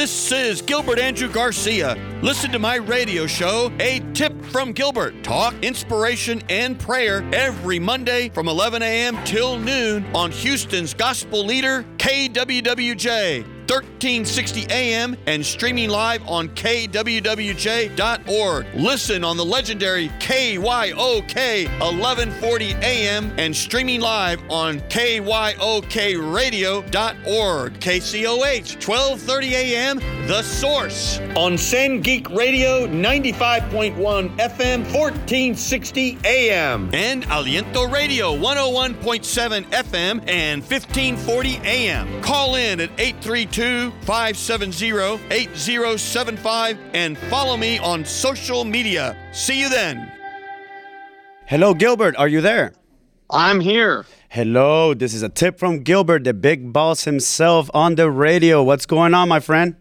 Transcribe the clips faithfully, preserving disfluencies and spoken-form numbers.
This is Gilbert Andrew Garcia. Listen to my radio show, A Tip From Gilbert. Talk, inspiration, and prayer every Monday from eleven a.m. till noon on Houston's gospel leader, K W W J, thirteen sixty a.m. and streaming live on K W W J dot org. Listen on the legendary K Y O K, eleven forty a.m. and streaming live on K Y O K radio dot org. K C O H, twelve thirty a.m. The Source on San Geek Radio, ninety-five point one F M, fourteen sixty a.m. and Aliento Radio, one oh one point seven F M and fifteen forty a.m. Call in at eight three two, five seven zero, eight zero seven five and follow me on social media. See you then. Hello, Gilbert. Are you there? I'm here. Hello. This is a tip from Gilbert, the big boss himself on the radio. What's going on, my friend?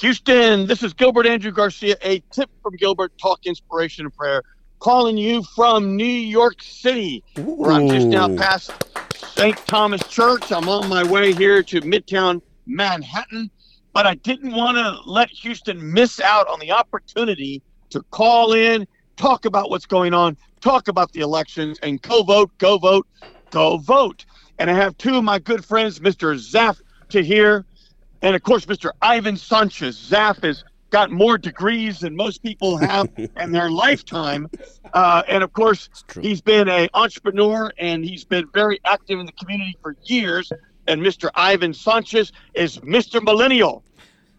Houston, this is Gilbert Andrew Garcia, a tip from Gilbert, talk, inspiration, and prayer. Calling you from New York City, where I'm just now past Saint Thomas Church. I'm on my way here to Midtown Manhattan, but I didn't want to let Houston miss out on the opportunity to call in, talk about what's going on, talk about the elections, and go vote, go vote, go vote. And I have two of my good friends, Mister Zafar Tahir and, of course, Mister Ivan Sanchez. Zaff has got more degrees than most people have in their lifetime. Uh, and, of course, he's been an entrepreneur, and he's been very active in the community for years. And Mister Ivan Sanchez is Mister Millennial.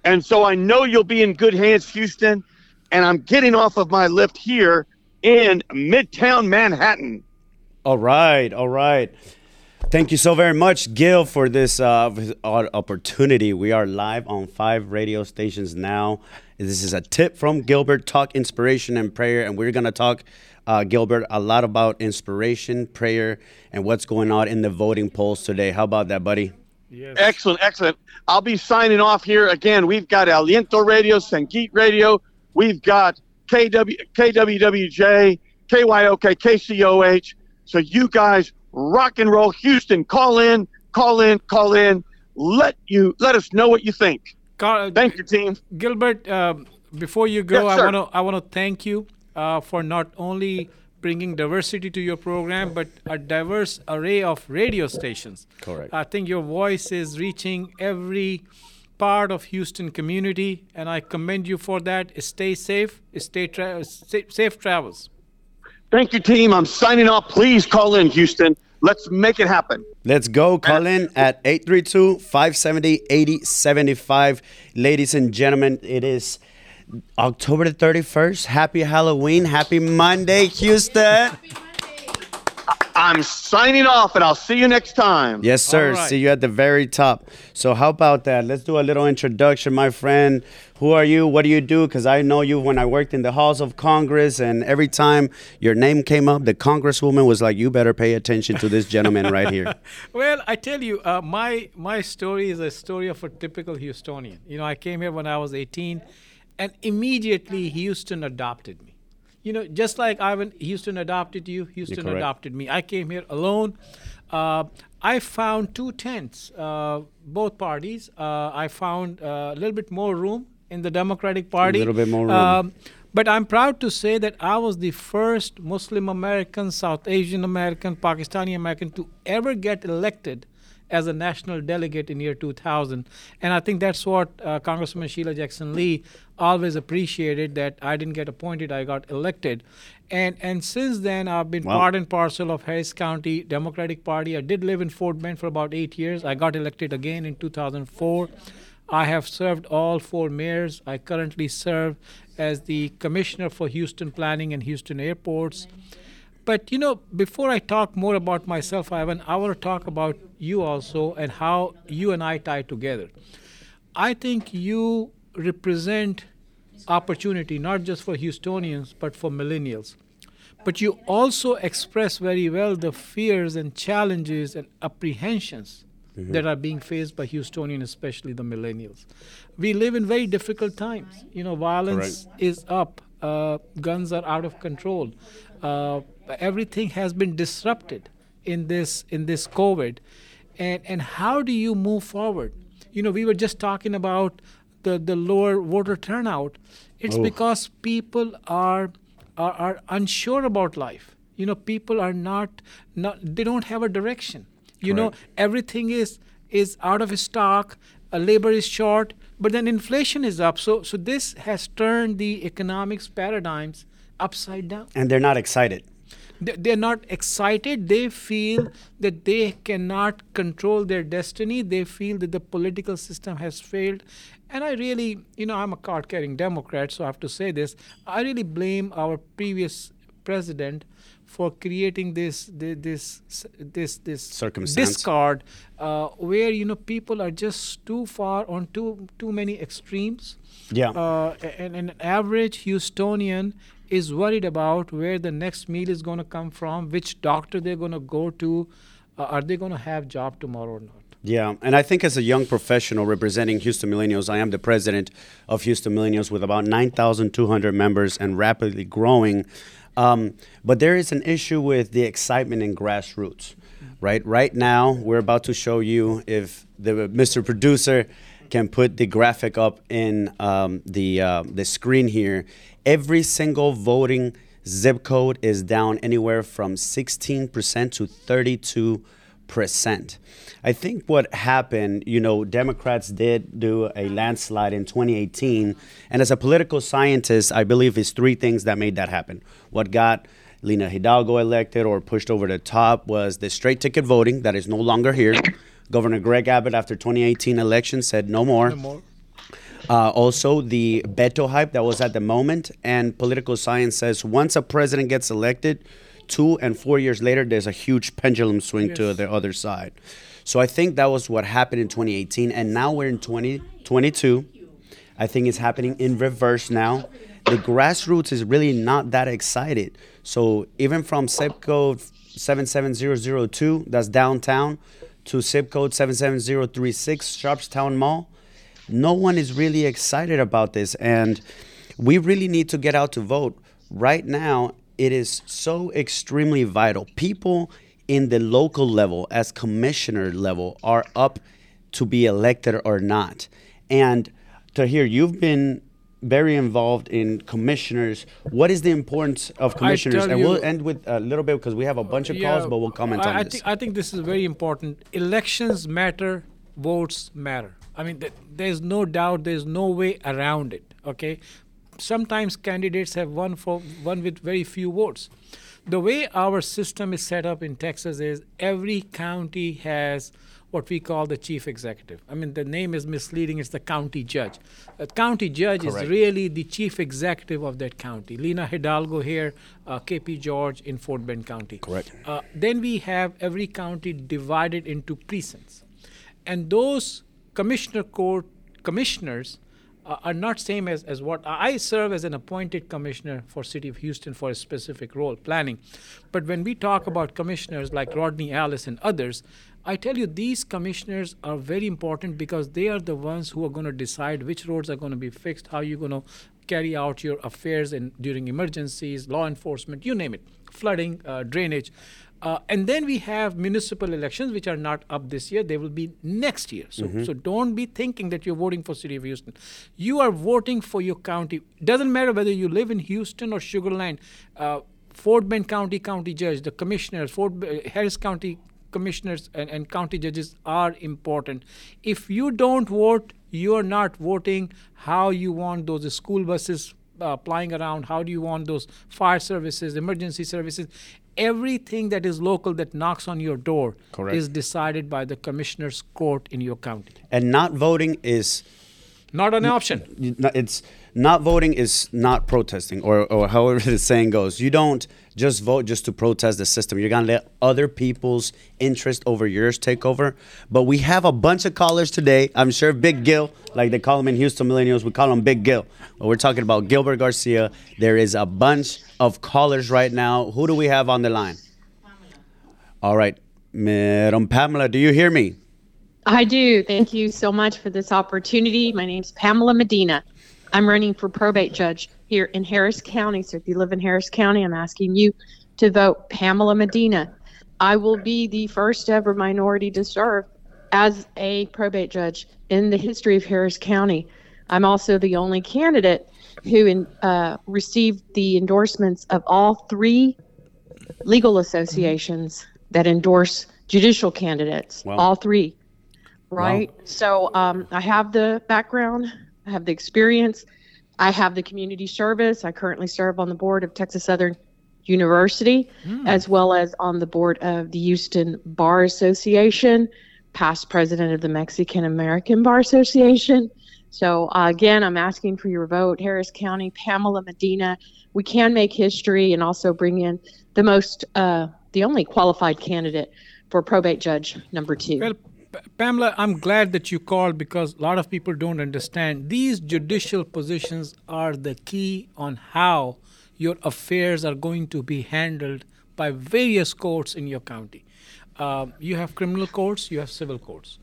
And so I know you'll be in good hands, Houston. And I'm getting off of my lift here in Midtown Manhattan. All right, all right. Thank you so very much, Gil, for this uh, opportunity. We are live on five radio stations now. This is a tip from Gilbert, talk, inspiration, and prayer. And we're going to talk, uh, Gilbert, a lot about inspiration, prayer, and what's going on in the voting polls today. How about that, buddy? Yes. Excellent, excellent. I'll be signing off here. Again, we've got Aliento Radio, Sangeet Radio. We've got K W, K W W J, K Y O K, K C O H. So you guys rock and roll, Houston. Call in, call in, call in. Let you let us know what you think. Car- thank you, team. Gilbert, uh, before you go, yes, I want to I want to thank you uh, for not only bringing diversity to your program, but a diverse array of radio stations. Correct. I think your voice is reaching every part of Houston community, and I commend you for that. Stay safe. Stay tra- safe travels. Thank you, team. I'm signing off. Please call in, Houston. Let's make it happen. Let's go. Call in at eight three two, five seven zero, eight zero seven five. Ladies and gentlemen, it is October the thirty-first. Happy Halloween. Happy Monday, Houston. Happy Monday. I'm signing off, and I'll see you next time. Yes, sir. Right. See you at the very top. So how about that? Let's do a little introduction, my friend. Who are you? What do you do? Because I know you when I worked in the halls of Congress, and every time your name came up, the congresswoman was like, you better pay attention to this gentleman right here. Well, I tell you, uh, my my story is a story of a typical Houstonian. You know, I came here when I was eighteen, and immediately Houston adopted me. You know, just like Ivan, Houston adopted you, Houston adopted me. I came here alone. Uh, I found two tents, uh, both parties. Uh, I found uh, a little bit more room in the Democratic Party. A little bit more room. Um, but I'm proud to say that I was the first Muslim American, South Asian American, Pakistani American to ever get elected as a national delegate in year two thousand. And I think that's what uh, Congresswoman Sheila Jackson Lee always appreciated, that I didn't get appointed, I got elected. And and since then, I've been wow. part and parcel of Harris County Democratic Party. I did live in Fort Bend for about eight years. I got elected again in two thousand four. I have served all four mayors. I currently serve as the Commissioner for Houston Planning and Houston Airports. But, you know, before I talk more about myself, Ivan, I want to talk about you also and how you and I tie together. I think you represent opportunity, not just for Houstonians, but for millennials. But you also express very well the fears and challenges and apprehensions mm-hmm. that are being faced by Houstonians, especially the millennials. We live in very difficult times. You know, violence right. is up. Uh, guns are out of control. Uh, everything has been disrupted in this in this COVID. And and how do you move forward? You know, we were just talking about the, the lower voter turnout, it's oh. because people are, are are unsure about life. You know, people are not, not they don't have a direction. You Correct. know, everything is is out of stock, uh, labor is short, but then inflation is up. So so this has turned the economics paradigms upside down. And they're not excited. They're not excited. They feel that they cannot control their destiny. They feel that the political system has failed. And I really, you know, I'm a card-carrying Democrat, so I have to say this. I really blame our previous president for creating this this this this circumstance discard, uh, where you know people are just too far on too too many extremes. Yeah. Uh, and an average Houstonian is worried about where the next meal is going to come from, which doctor they're going to go to, uh, are they going to have job tomorrow or not? Yeah, and I think as a young professional representing Houston Millennials, I am the president of Houston Millennials with about nine thousand two hundred members and rapidly growing. Um, but there is an issue with the excitement in grassroots, right? Right now, we're about to show you if the Mister Producer can put the graphic up in um, the uh, the screen here. Every single voting zip code is down anywhere from sixteen percent to thirty-two percent. I think what happened, you know, Democrats did do a landslide in twenty eighteen. And as a political scientist, I believe it's three things that made that happen. What got Lina Hidalgo elected or pushed over the top was the straight ticket voting that is no longer here. Governor Greg Abbott, after twenty eighteen election, said no more. No more. Uh, also, the Beto hype that was at the moment. And political science says once a president gets elected, two and four years later, there's a huge pendulum swing yes. to the other side. So I think that was what happened in twenty eighteen. And now we're in twenty twenty-two. I think it's happening in reverse now. The grassroots is really not that excited. So even from zip code seven seven zero zero two, that's downtown, to zip code seven seven zero three six, Sharpstown Mall. No one is really excited about this, and we really need to get out to vote. Right now, it is so extremely vital. People in the local level, as commissioner level, are up to be elected or not. And Tahir, you've been very involved in commissioners. What is the importance of commissioners? And we'll end with a little bit because we have a bunch of yeah, calls, but we'll comment I, on I this. Th- I think this is very important. Elections matter. Votes matter. I mean, th- there's no doubt. There's no way around it. Okay. Sometimes candidates have won for won with very few votes. The way our system is set up in Texas is every county has what we call the chief executive. I mean, the name is misleading. It's the county judge. The county judge Correct. is really the chief executive of that county. Lina Hidalgo here, uh, K P George in Fort Bend County. Correct. Uh, then we have every county divided into precincts. And those commissioner court commissioners uh, are not same as, as what I serve as an appointed commissioner for City of Houston for a specific role, planning. But when we talk about commissioners like Rodney Ellis and others, I tell you, these commissioners are very important because they are the ones who are going to decide which roads are going to be fixed, how you're going to carry out your affairs in, during emergencies, law enforcement, you name it, flooding, uh, drainage. Uh, and then we have municipal elections, which are not up this year. They will be next year. So, mm-hmm. so don't be thinking that you're voting for City of Houston. You are voting for your county. Doesn't matter whether you live in Houston or Sugar Land. Uh, Fort Bend County County Judge, the commissioners, Fort uh, Harris County commissioners and, and county judges are important. If you don't vote, you're not voting how you want those school buses uh, flying around, how do you want those fire services, emergency services. Everything that is local that knocks on your door Correct. is decided by the commissioner's court in your county. And not voting is... Not an option. It's not voting is not protesting, or, or however the saying goes. You don't just vote just to protest the system. You're going to let other people's interest over yours take over. But we have a bunch of callers today. I'm sure Big Gil, like they call him in Houston Millennials, we call him Big Gil. But we're talking about Gilbert Garcia. There is a bunch of callers right now. Who do we have on the line? Pamela. All right. Madam Pamela, do you hear me? I do. Thank you so much for this opportunity. My name's Pamela Medina. I'm running for probate judge here in Harris County. So if you live in Harris County, I'm asking you to vote Pamela Medina. I will be the first ever minority to serve as a probate judge in the history of Harris County. I'm also the only candidate who in, uh, received the endorsements of all three legal associations that endorse judicial candidates, wow. all three, right? Wow. So um, I have the background, I have the experience, I have the community service. I currently serve on the board of Texas Southern University, mm. as well as on the board of the Houston Bar Association, past president of the Mexican American Bar Association. So uh, again, I'm asking for your vote. Harris County, Pamela Medina, we can make history and also bring in the most, uh, the only qualified candidate for probate judge number two. Well, P- Pamela, I'm glad that you called because a lot of people don't understand. These judicial positions are the key on how your affairs are going to be handled by various courts in your county. Uh, you have criminal courts, you have civil courts.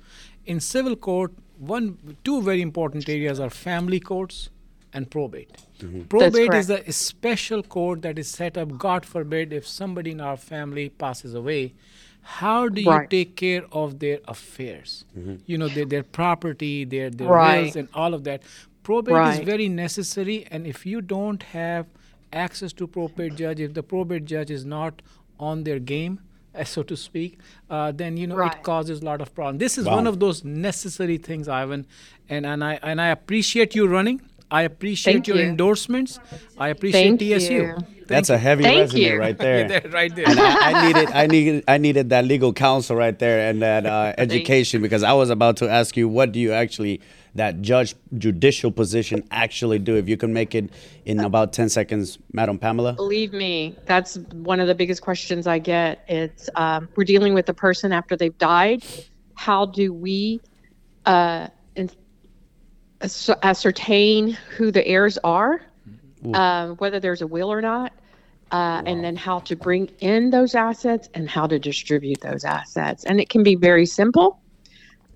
In civil court, one, two very important areas are family courts and probate. Mm-hmm. Probate is a special court that is set up, God forbid, if somebody in our family passes away. How do you right. take care of their affairs? Mm-hmm. You know, their, their property, their, their right. wills and all of that. Probate right. is very necessary, and if you don't have access to probate judge, if the probate judge is not on their game, so to speak, uh, then, you know, right. it causes a lot of problems. This is wow. one of those necessary things, Ivan, and, and I and I appreciate you running. I appreciate Thank your you. endorsements. I appreciate Thank T S U. You. That's a heavy Thank resume you. right there. there right there. And I, I needed, I needed, I needed that legal counsel right there and that uh, education because I was about to ask you, what do you actually that judge judicial position actually do? If you can make it in about ten seconds, Madam Pamela. Believe me, that's one of the biggest questions I get. It's um, we're dealing with a person after they've died. How do we? Uh, ascertain who the heirs are, uh, whether there's a will or not, uh, wow. and then how to bring in those assets and how to distribute those assets. And it can be very simple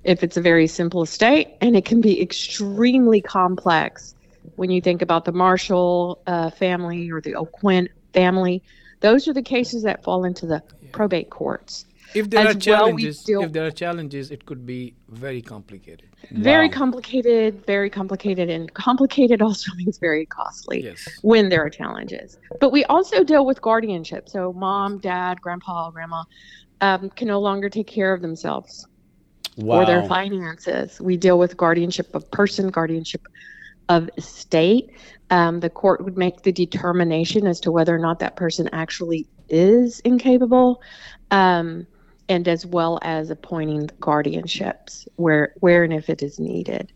if it's a very simple estate, and it can be extremely complex when you think about the Marshall uh, family or the O'Quinn family. Those are the cases that fall into the yeah. probate courts. If there As are challenges, well, if there are challenges, it could be very complicated. Very wow. complicated, very complicated, and complicated also means very costly yes. when there are challenges. But we also deal with guardianship. So mom, dad, grandpa, grandma um, can no longer take care of themselves wow. or their finances. We deal with guardianship of person, guardianship of estate. Um, the court would make the determination as to whether or not that person actually is incapable. Um, and as well as appointing guardianships where where and if it is needed,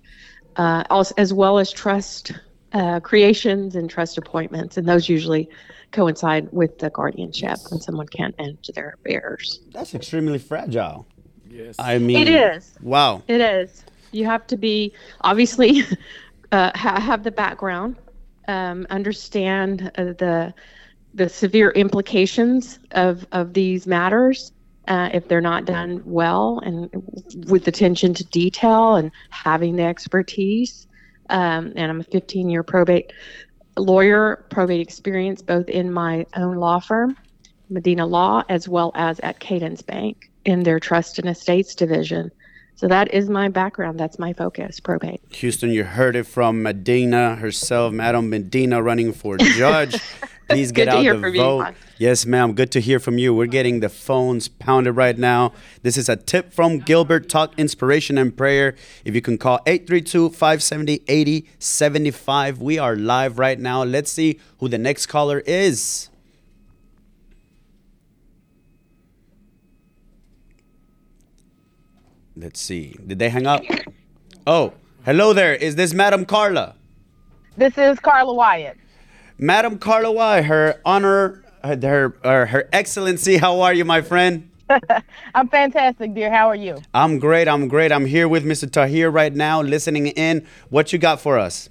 uh, also, as well as trust uh, creations and trust appointments. And those usually coincide with the guardianship when someone can't end their affairs. That's extremely fragile. Yes, I mean, it is. Wow. It is. You have to be, obviously, uh, ha- have the background, um, understand uh, the the severe implications of, of these matters uh, if they're not done well and with attention to detail and having the expertise. Um, and I'm a fifteen-year probate lawyer, probate experience, both in my own law firm, Medina Law, as well as at Cadence Bank in their Trust and Estates division. So that is my background. That's my focus, probate. Houston, you heard it from Medina herself, Madam Medina running for judge. Please get out the vote. Yes, ma'am. Good to hear from you. We're getting the phones pounded right now. This is a tip from Gilbert. Talk inspiration and prayer. If you can call eight three two, five seven zero, eight zero seven five. We are live right now. Let's see who the next caller is. Let's see. Did they hang up? Oh, hello there. Is this Madam Carla? This is Carla Wyatt. Madam Carla Wyatt, her honor, her, her, her excellency, how are you, my friend? I'm fantastic, dear. How are you? I'm great. I'm great. I'm here with Mister Tahir right now, listening in. What you got for us?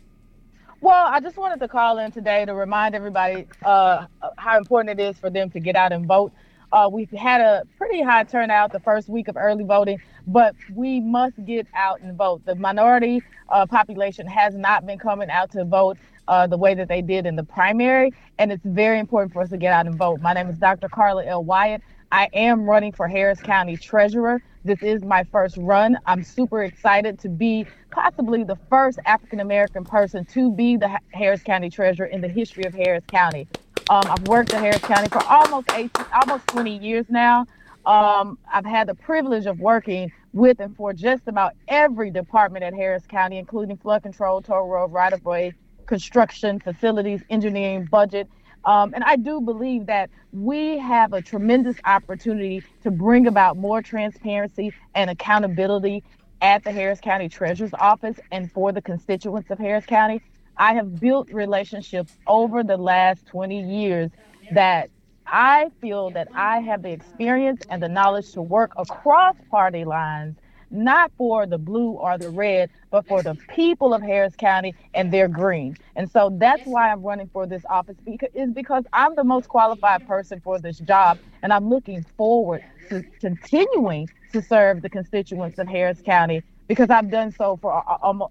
Well, I just wanted to call in today to remind everybody uh, how important it is for them to get out and vote. Uh, we've had a pretty high turnout the first week of early voting, but we must get out and vote. The minority uh, population has not been coming out to vote uh, the way that they did in the primary, and it's very important for us to get out and vote. My name is Doctor Carla L. Wyatt. I am running for Harris County Treasurer. This is my first run. I'm super excited to be possibly the first African-American person to be the Harris County Treasurer in the history of Harris County. Um, I've worked in Harris County for almost eighteen, almost twenty years now. Um, I've had the privilege of working with and for just about every department at Harris County, including flood control, toll road, right-of-way, construction, facilities, engineering, budget. Um, and I do believe that we have a tremendous opportunity to bring about more transparency and accountability at the Harris County Treasurer's Office and for the constituents of Harris County. I have built relationships over the last twenty years that I feel that I have the experience and the knowledge to work across party lines, not for the blue or the red, but for the people of Harris County and their green. And so that's why I'm running for this office, because is because I'm the most qualified person for this job, and I'm looking forward to continuing to serve the constituents of Harris County, because I've done so for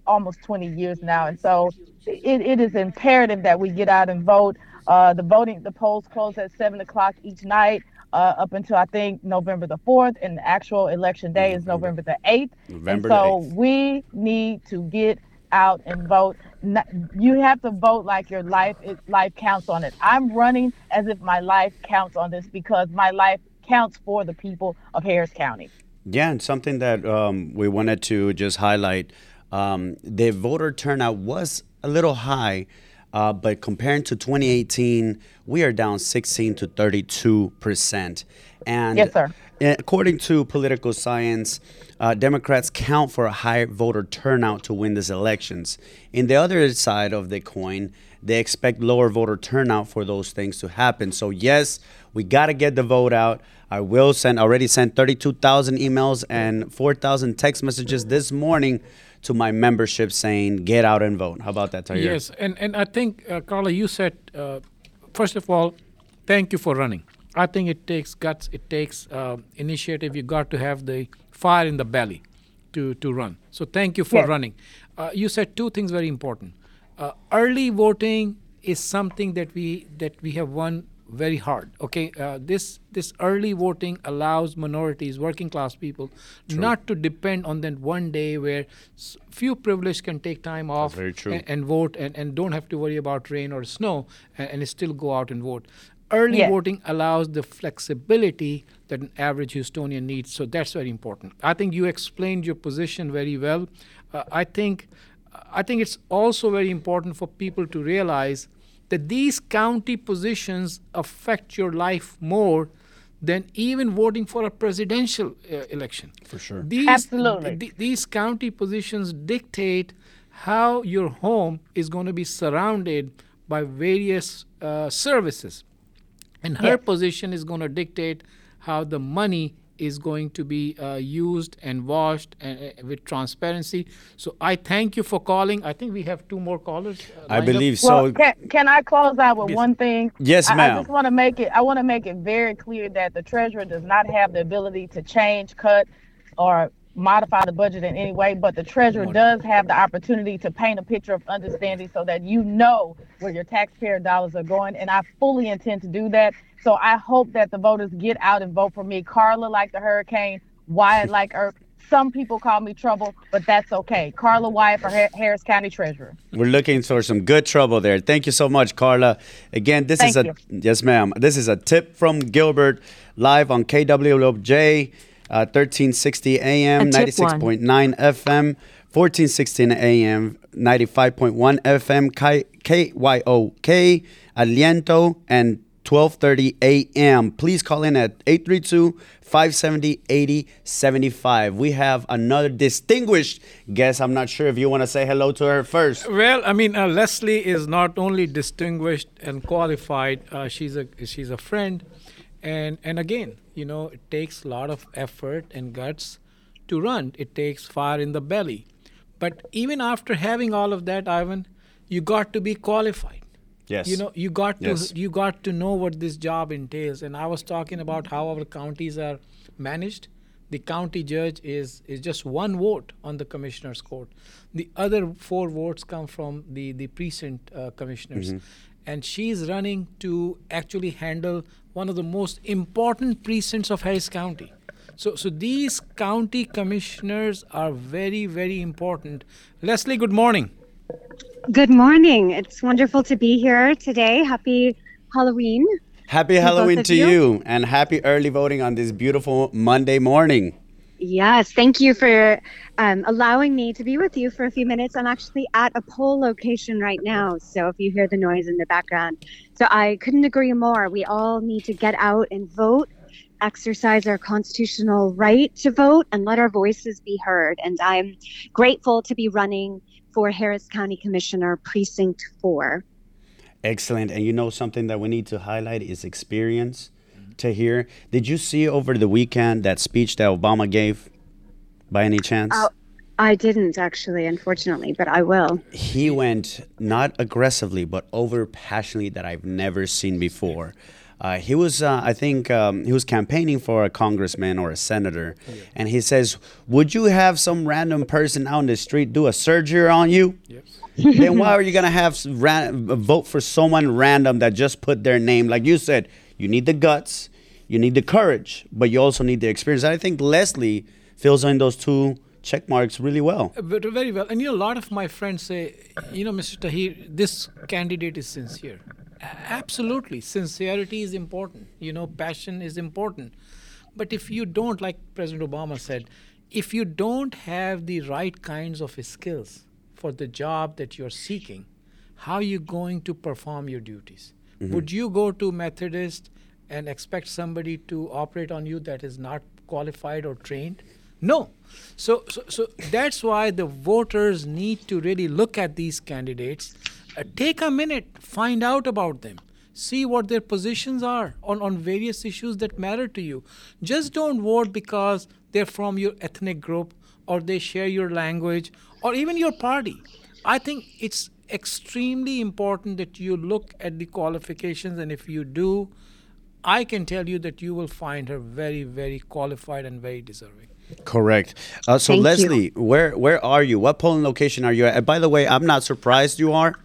almost twenty years now. And so it, it is imperative that we get out and vote. Uh, the voting, the polls close at seven o'clock each night. Uh, up until, I think, November the fourth, and the actual election day is November the eighth. November and so the eighth. We need to get out and vote. You have to vote like your life is, life counts on it. I'm running as if my life counts on this, because my life counts for the people of Harris County. Yeah, and something that um, we wanted to just highlight, um, the voter turnout was a little high. Uh, but comparing to twenty eighteen, we are down sixteen to thirty-two percent. And yes, sir. According to political science, uh, Democrats count for a higher voter turnout to win these elections. In the other side of the coin, they expect lower voter turnout for those things to happen. So, yes, we got to get the vote out. I will send already sent thirty-two thousand emails and four thousand text messages this morning to my membership saying, get out and vote. How about that, Tahir? Yes, and, and I think, uh, Carla, you said, uh, first of all, thank you for running. I think it takes guts, it takes uh, initiative. You got to have the fire in the belly to, to run. So thank you for yes. running. Uh, you said two things very important. Uh, early voting is something that we that we have won very hard. Okay, uh, this this early voting allows minorities, working class people, true. Not to depend on that one day where few privileged can take time off and, and vote and, and don't have to worry about rain or snow and, and still go out and vote. Early yes. voting allows the flexibility that an average Houstonian needs. So that's very important. I think you explained your position very well. Uh, I think. I think it's also very important for people to realize that these county positions affect your life more than even voting for a presidential uh, election. For sure. These, Absolutely. Th- these county positions dictate how your home is going to be surrounded by various uh, services. And her yes. position is going to dictate how the money is going to be uh, used and washed and, uh, with transparency. So I thank you for calling. I think we have two more callers. Uh, I believe up. so. Well, can, can I close out with yes. one thing? Yes, I, ma'am. I just want to make it. I want to make it very clear that the treasurer does not have the ability to change, cut, or modify the budget in any way, but the treasurer does have the opportunity to paint a picture of understanding so that you know where your taxpayer dollars are going, and I fully intend to do that. So I hope that the voters get out and vote for me. Carla like the hurricane, Wyatt like Earth. Some people call me trouble, but that's okay. Carla Wyatt for ha- Harris County Treasurer. We're looking for some good trouble there. Thank you so much, Carla. Again, this Thank is a you. Yes, ma'am. This is a tip from Gilbert live on K W W J. Uh, thirteen sixty A M, ninety-six point nine F M, fourteen sixteen A M, ninety-five point one F M, K Y O K, Aliento, and twelve thirty A M. Please call in at eight three two, five seven zero, eight zero seven five. We have another distinguished guest. I'm not sure if you want to say hello to her first. Well, I mean, uh, Leslie is not only distinguished and qualified, uh, she's a she's a friend. And and again, you know, it takes a lot of effort and guts to run. It takes fire in the belly. But even after having all of that, Ivan, you got to be qualified. Yes. You know, you got to yes. you got to know what this job entails. And I was talking about how our counties are managed. The county judge is is just one vote on the commissioner's court. The other four votes come from the the precinct uh, commissioners. Mm-hmm. and she's running to actually handle one of the most important precincts of Harris County. So, so these county commissioners are very, very important. Leslie, good morning. Good morning. It's wonderful to be here today. Happy Halloween. Happy Halloween to you. you and happy early voting on this beautiful Monday morning. Yes, thank you for um, allowing me to be with you for a few minutes. I'm actually at a poll location right now, so if you hear the noise in the background. So I couldn't agree more. We all need to get out and vote, exercise our constitutional right to vote, and let our voices be heard. And I'm grateful to be running for Harris County Commissioner Precinct four. Excellent. And you know, something that we need to highlight is experience. To hear. Did you see over the weekend that speech that Obama gave by any chance? Oh, I didn't actually, unfortunately, but I will. He went not aggressively, but over passionately that I've never seen before. Uh, he was, uh, I think, um, he was campaigning for a congressman or a senator. Yeah. And he says, would you have some random person out in the street do a surgery on you? Yes. Then why are you going to have ran- vote for someone random that just put their name? Like you said, you need the guts, you need the courage, but you also need the experience. I think Leslie fills in those two check marks really well. Very well. And you know, a lot of my friends say, you know, Mister Tahir, this candidate is sincere. Absolutely. Sincerity is important. You know, passion is important. But if you don't, like President Obama said, if you don't have the right kinds of skills for the job that you're seeking, how are you going to perform your duties? Mm-hmm. Would you go to Methodist and expect somebody to operate on you that is not qualified or trained? No. So so, so that's why the voters need to really look at these candidates. Uh, take a minute, find out about them. See what their positions are on, on various issues that matter to you. Just don't vote because they're from your ethnic group or they share your language or even your party. I think it's extremely important that you look at the qualifications, and if you do, I can tell you that you will find her very, very qualified and very deserving. Correct. Uh, so Thank Leslie, you. where where are you? What polling location are you at? And by the way, I'm not surprised you are,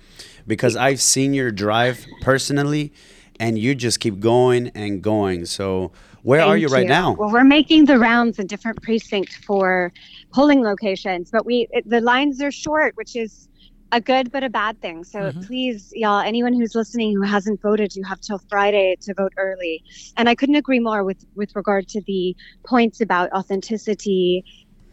because I've seen your drive personally, and you just keep going and going. So where Thank are you right you. now? Well, we're making the rounds in different precincts for polling locations, but we it, the lines are short, which is a good but a bad thing. So mm-hmm. please, y'all, anyone who's listening who hasn't voted, you have till Friday to vote early. And I couldn't agree more with, with regard to the points about authenticity,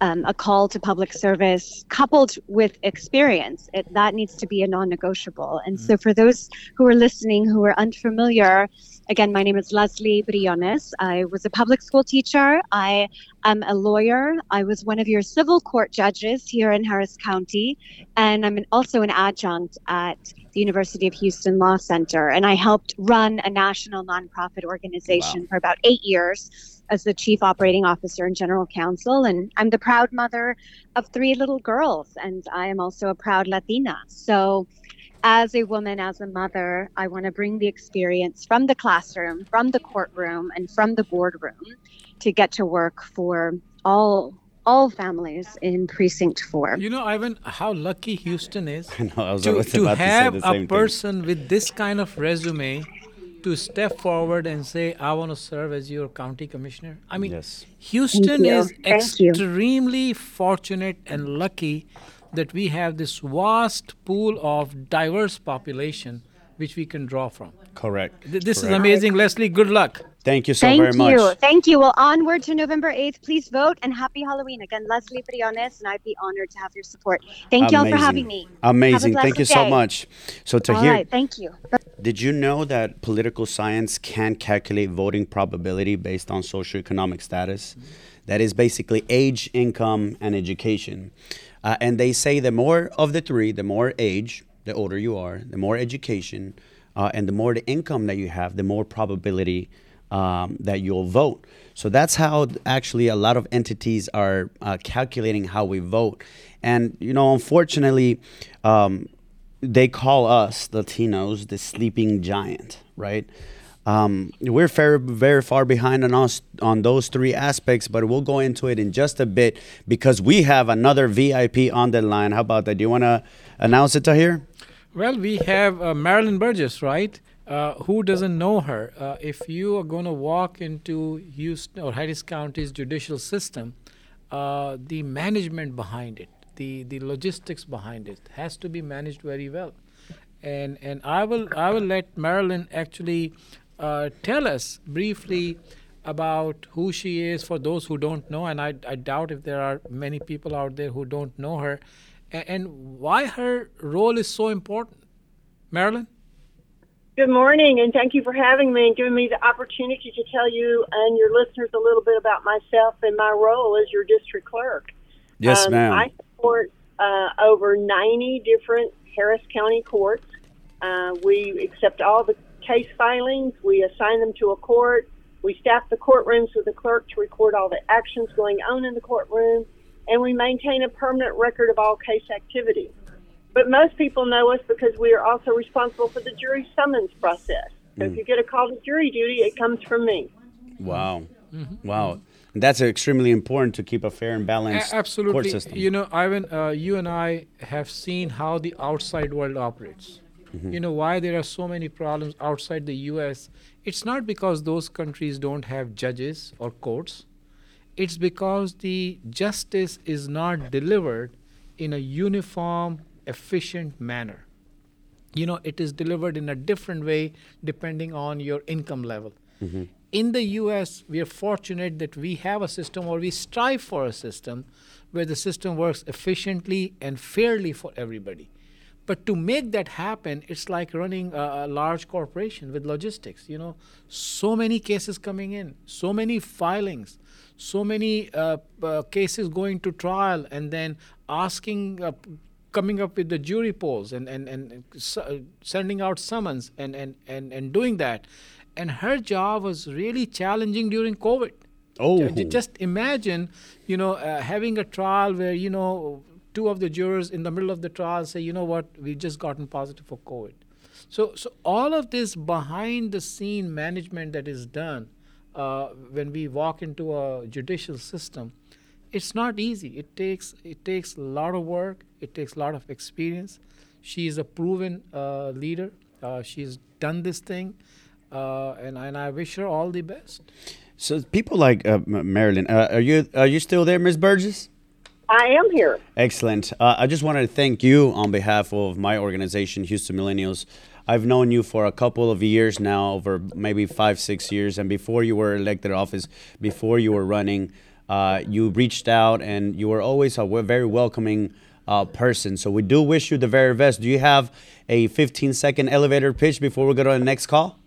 um, a call to public service, coupled with experience. It, that needs to be a non-negotiable. And mm-hmm. so for those who are listening who are unfamiliar, again, my name is Leslie Briones. I was a public school teacher. I am a lawyer. I was one of your civil court judges here in Harris County. And I'm an, also an adjunct at the University of Houston Law Center. And I helped run a national nonprofit organization wow. for about eight years as the chief operating officer and general counsel. And I'm the proud mother of three little girls. And I am also a proud Latina. So as a woman, as a mother, I want to bring the experience from the classroom, from the courtroom, and from the boardroom to get to work for all all families in Precinct four. You know, Ivan, how lucky Houston is I know, I was to, to about have to say the same a person thing. with this kind of resume to step forward and say, I want to serve as your county commissioner. I mean, yes. Houston is Thank extremely you. fortunate and lucky that we have this vast pool of diverse population which we can draw from. Correct. Th- this Correct. is amazing. Leslie, good luck. Thank you so Thank very much. Thank you. Thank you. Well, onward to November eighth. Please vote and happy Halloween. Again, Leslie Briones, and I'd be honored to have your support. Thank Amazing. you all for having me. Amazing. Thank you day. so much. So Tahir, all right. Thank you. Did you know that political science can calculate voting probability based on socioeconomic status? Mm-hmm. That is basically age, income, and education. Uh, and they say the more of the three, the more age, the older you are, the more education, uh, and the more the income that you have, the more probability um, that you'll vote. So that's how actually a lot of entities are uh, calculating how we vote. And, you know, unfortunately, um, they call us Latinos the sleeping giant, right? Um, we're very, very far behind on us on those three aspects, but we'll go into it in just a bit because we have another V I P on the line. How about that? Do you want to announce it, Tahir? Well, we have uh, Marilyn Burgess, right? Uh, who doesn't know her? Uh, if you are going to walk into Houston or Harris County's judicial system, uh, the management behind it, the, the logistics behind it, has to be managed very well. And and I will I will let Marilyn actually uh, tell us briefly about who she is for those who don't know, and I, I doubt if there are many people out there who don't know her, and, and why her role is so important. Marilyn? Good morning, and thank you for having me and giving me the opportunity to tell you and your listeners a little bit about myself and my role as your district clerk. Yes, um, ma'am. I support uh, over ninety different Harris County courts. Uh, we accept all the case filings. We assign them to a court. We staff the courtrooms with a clerk to record all the actions going on in the courtroom, and we maintain a permanent record of all case activity. But most people know us because we are also responsible for the jury summons process. So mm. if you get a call to jury duty, it comes from me. Wow. Mm-hmm. Wow. That's extremely important to keep a fair and balanced a- absolutely. court system. You know, Ivan, uh, you and I have seen how the outside world operates. Mm-hmm. You know, why there are so many problems outside the U S. It's not because those countries don't have judges or courts. It's because the justice is not delivered in a uniform, efficient manner. You know, it is delivered in a different way depending on your income level. Mm-hmm. In the U S, we are fortunate that we have a system, or we strive for a system, where the system works efficiently and fairly for everybody. But to make that happen, it's like running a, a large corporation with logistics. You know, so many cases coming in, so many filings, so many uh, uh, cases going to trial, and then asking, uh, coming up with the jury polls, and and and su- sending out summons, and, and and and doing that. And her job was really challenging during COVID. Oh, just imagine, you know, uh, having a trial where, you know, two of the jurors in the middle of the trial say, you know what, we've just gotten positive for COVID. So so all of this behind-the-scene management that is done uh, when we walk into a judicial system, it's not easy. It takes it takes a lot of work. It takes a lot of experience. She is a proven uh, leader. Uh, she's done this thing, uh, and, and I wish her all the best. So people like uh, Marilyn, uh, are you are you still there, Miz Burgess? I am here. Excellent. Uh, I just wanted to thank you on behalf of my organization, Houston Millennials. I've known you for a couple of years now, over maybe five, six years. And before you were elected office, before you were running, uh, you reached out, and you were always a very welcoming uh, person. So we do wish you the very best. Do you have a fifteen-second elevator pitch before we go to the next call?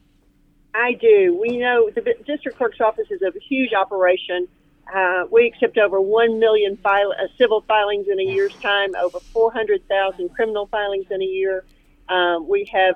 I do. We know the district clerk's office is a huge operation. Uh, we accept over one million fil- uh, civil filings in a year's time, over four hundred thousand criminal filings in a year. Um, we have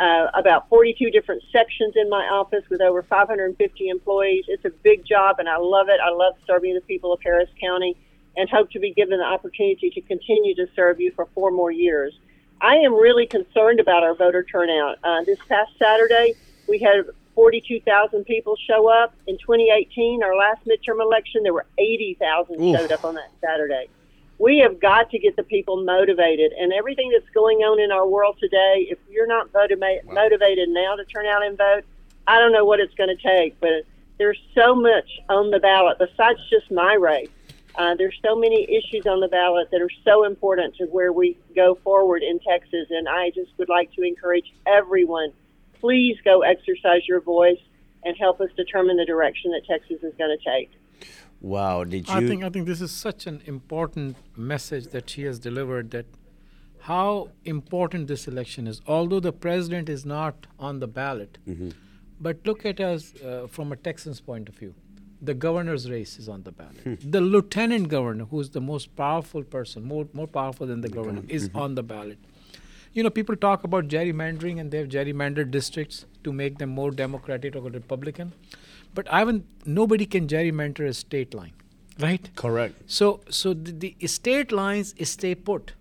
uh, about forty-two different sections in my office with over five hundred fifty employees. It's a big job, and I love it. I love serving the people of Harris County, and hope to be given the opportunity to continue to serve you for four more years. I am really concerned about our voter turnout. Uh, this past Saturday, we had forty-two thousand people show up. In twenty eighteen, our last midterm election, there were eighty thousand showed up on that Saturday. We have got to get the people motivated. And everything that's going on in our world today, if you're not motiva- wow. motivated now to turn out and vote, I don't know what it's going to take. But there's so much on the ballot, besides just my race. Uh, there's so many issues on the ballot that are so important to where we go forward in Texas. And I just would like to encourage everyone, please go exercise your voice and help us determine the direction that Texas is going to take. Wow, did you? I think I think this is such an important message that she has delivered, that how important this election is. Although the president is not on the ballot, mm-hmm. but look at us uh, from a Texan's point of view. The governor's race is on the ballot. The lieutenant governor, who is the most powerful person, more more powerful than the governor, mm-hmm. is on the ballot. You know, people talk about gerrymandering, and they have gerrymandered districts to make them more Democratic or Republican. But Ivan, nobody can gerrymander a state line, right? Correct. So so the, the state lines stay put,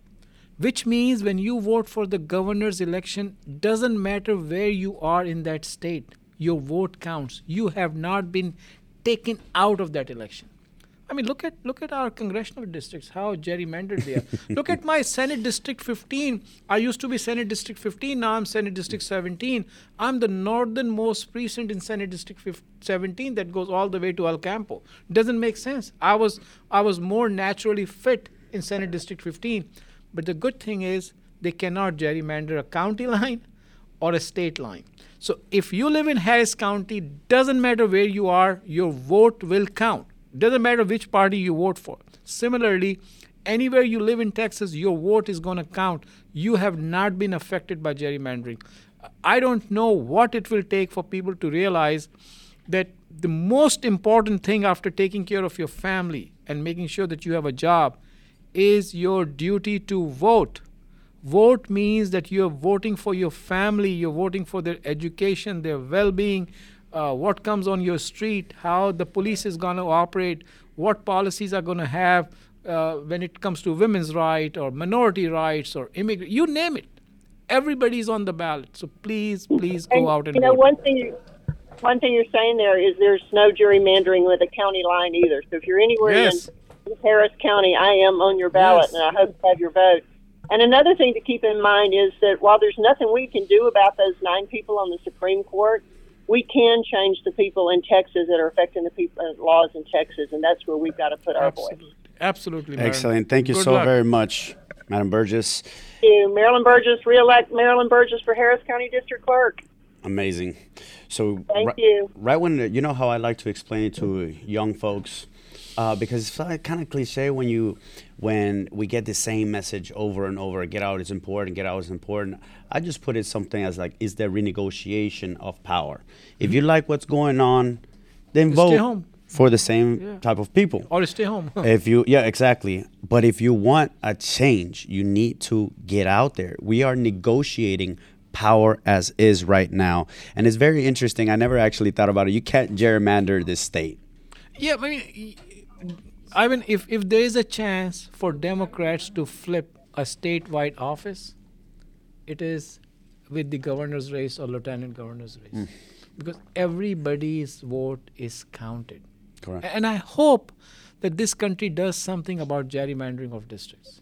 which means when you vote for the governor's election, doesn't matter where you are in that state, your vote counts. You have not been taken out of that election. I mean, look at look at our congressional districts, how gerrymandered they are. Look at my Senate District fifteen. I used to be Senate District fifteen. Now I'm Senate District seventeen. I'm the northernmost precinct in Senate District seventeen that goes all the way to El Campo. Doesn't make sense. I was I was more naturally fit in Senate District fifteen. But the good thing is they cannot gerrymander a county line or a state line. So if you live in Harris County, doesn't matter where you are, your vote will count. Doesn't matter which party you vote for. Similarly, anywhere you live in Texas, your vote is going to count. You have not been affected by gerrymandering. I don't know what it will take for people to realize that the most important thing after taking care of your family and making sure that you have a job is your duty to vote. Vote means that you're voting for your family, you're voting for their education, their well-being, Uh, what comes on your street, how the police is going to operate, what policies are going to have uh, when it comes to women's rights or minority rights or immigrant, you name it. Everybody's on the ballot. So please, please go and, out and you know, vote. One thing, one thing you're saying there is there's no gerrymandering with a county line either. So if you're anywhere yes. in Harris County, I am on your ballot yes. and I hope you have your vote. And another thing to keep in mind is that while there's nothing we can do about those nine people on the Supreme Court, we can change the people in Texas that are affecting the people, uh, laws in Texas, and that's where we've got to put our voice. Absolutely. Marilyn. Excellent. Thank you Good so luck. very much, Madam Burgess. Thank you. Marilyn Burgess, re-elect Marilyn Burgess for Harris County District Clerk. Amazing. So, Thank right, you. Right when, you know how I like to explain it to young folks? Uh, because it's kind of cliche when you, when we get the same message over and over, get out is important, get out is important. I just put it something as like, is there renegotiation of power? If you like what's going on, then vote stay home. For the same yeah. type of people. Or stay home. If you, yeah, exactly. But if you want a change, you need to get out there. We are negotiating power as is right now. And it's very interesting. I never actually thought about it. You can't gerrymander this state. Yeah, I mean... I mean, if, if there is a chance for Democrats to flip a statewide office, it is with the governor's race or lieutenant governor's race. Mm. Because everybody's vote is counted. Correct. And I hope that this country does something about gerrymandering of districts.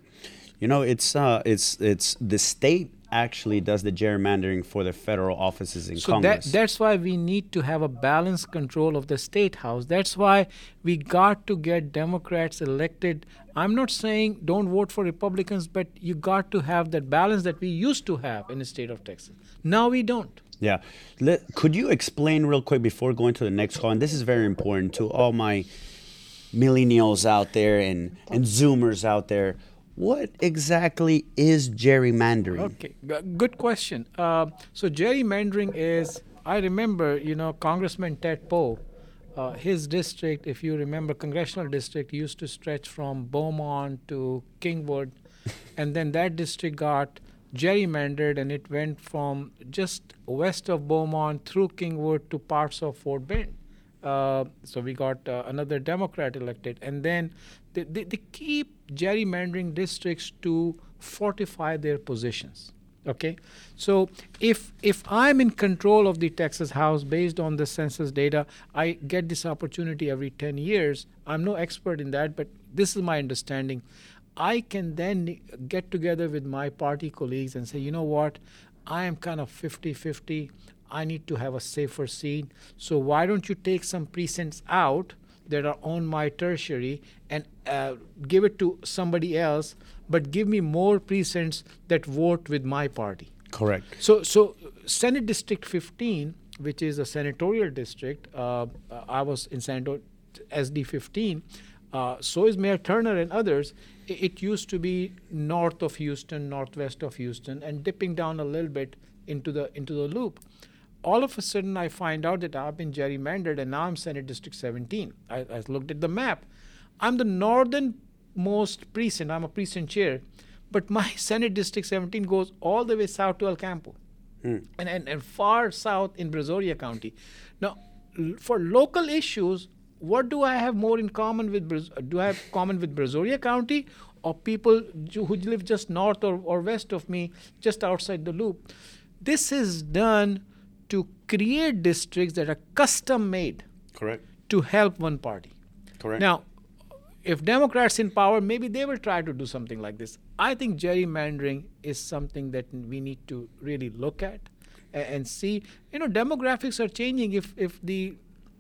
You know, it's uh, it's it's the state actually does the gerrymandering for the federal offices in so Congress. So that, that's why we need to have a balanced control of the state house. That's why we got to get Democrats elected. I'm not saying don't vote for Republicans, but you got to have that balance that we used to have in the state of Texas. Now we don't. Yeah. Let, could you explain real quick before going to the next call, and this is very important to all my millennials out there and, and Zoomers out there, what exactly is gerrymandering? Okay, G- good question. Uh, so gerrymandering is, I remember, you know, Congressman Ted Poe, uh, his district, if you remember, congressional district used to stretch from Beaumont to Kingwood, and then that district got gerrymandered, and it went from just west of Beaumont through Kingwood to parts of Fort Bend. Uh, so we got uh, another Democrat elected. And then they, they, they keep gerrymandering districts to fortify their positions, okay? So if if I'm in control of the Texas House based on the census data, I get this opportunity every ten years. I'm no expert in that, but this is my understanding. I can then get together with my party colleagues and say, you know what, I am kind of fifty-fifty. I need to have a safer seat. So why don't you take some precincts out that are on my tertiary and uh, give it to somebody else, but give me more precincts that vote with my party. Correct. So so Senate District fifteen, which is a senatorial district, uh, I was in Senator S D fifteen, uh, so is Mayor Turner and others. It used to be north of Houston, northwest of Houston, and dipping down a little bit into the into the loop. All of a sudden, I find out that I've been gerrymandered, and now I'm Senate District seventeen. I, I looked at the map. I'm the northernmost precinct. I'm a precinct chair. But my Senate District seventeen goes all the way south to El Campo mm. and, and, and far south in Brazoria County. Now, l- for local issues, what do I have more in common with Braz- do I have common with Brazoria County or people ju- who live just north or, or west of me, just outside the loop? This is done to create districts that are custom made. Correct. To help one party. Correct. Now, if Democrats in power, maybe they will try to do something like this. I think gerrymandering is something that we need to really look at and, and see. You know, demographics are changing. If if the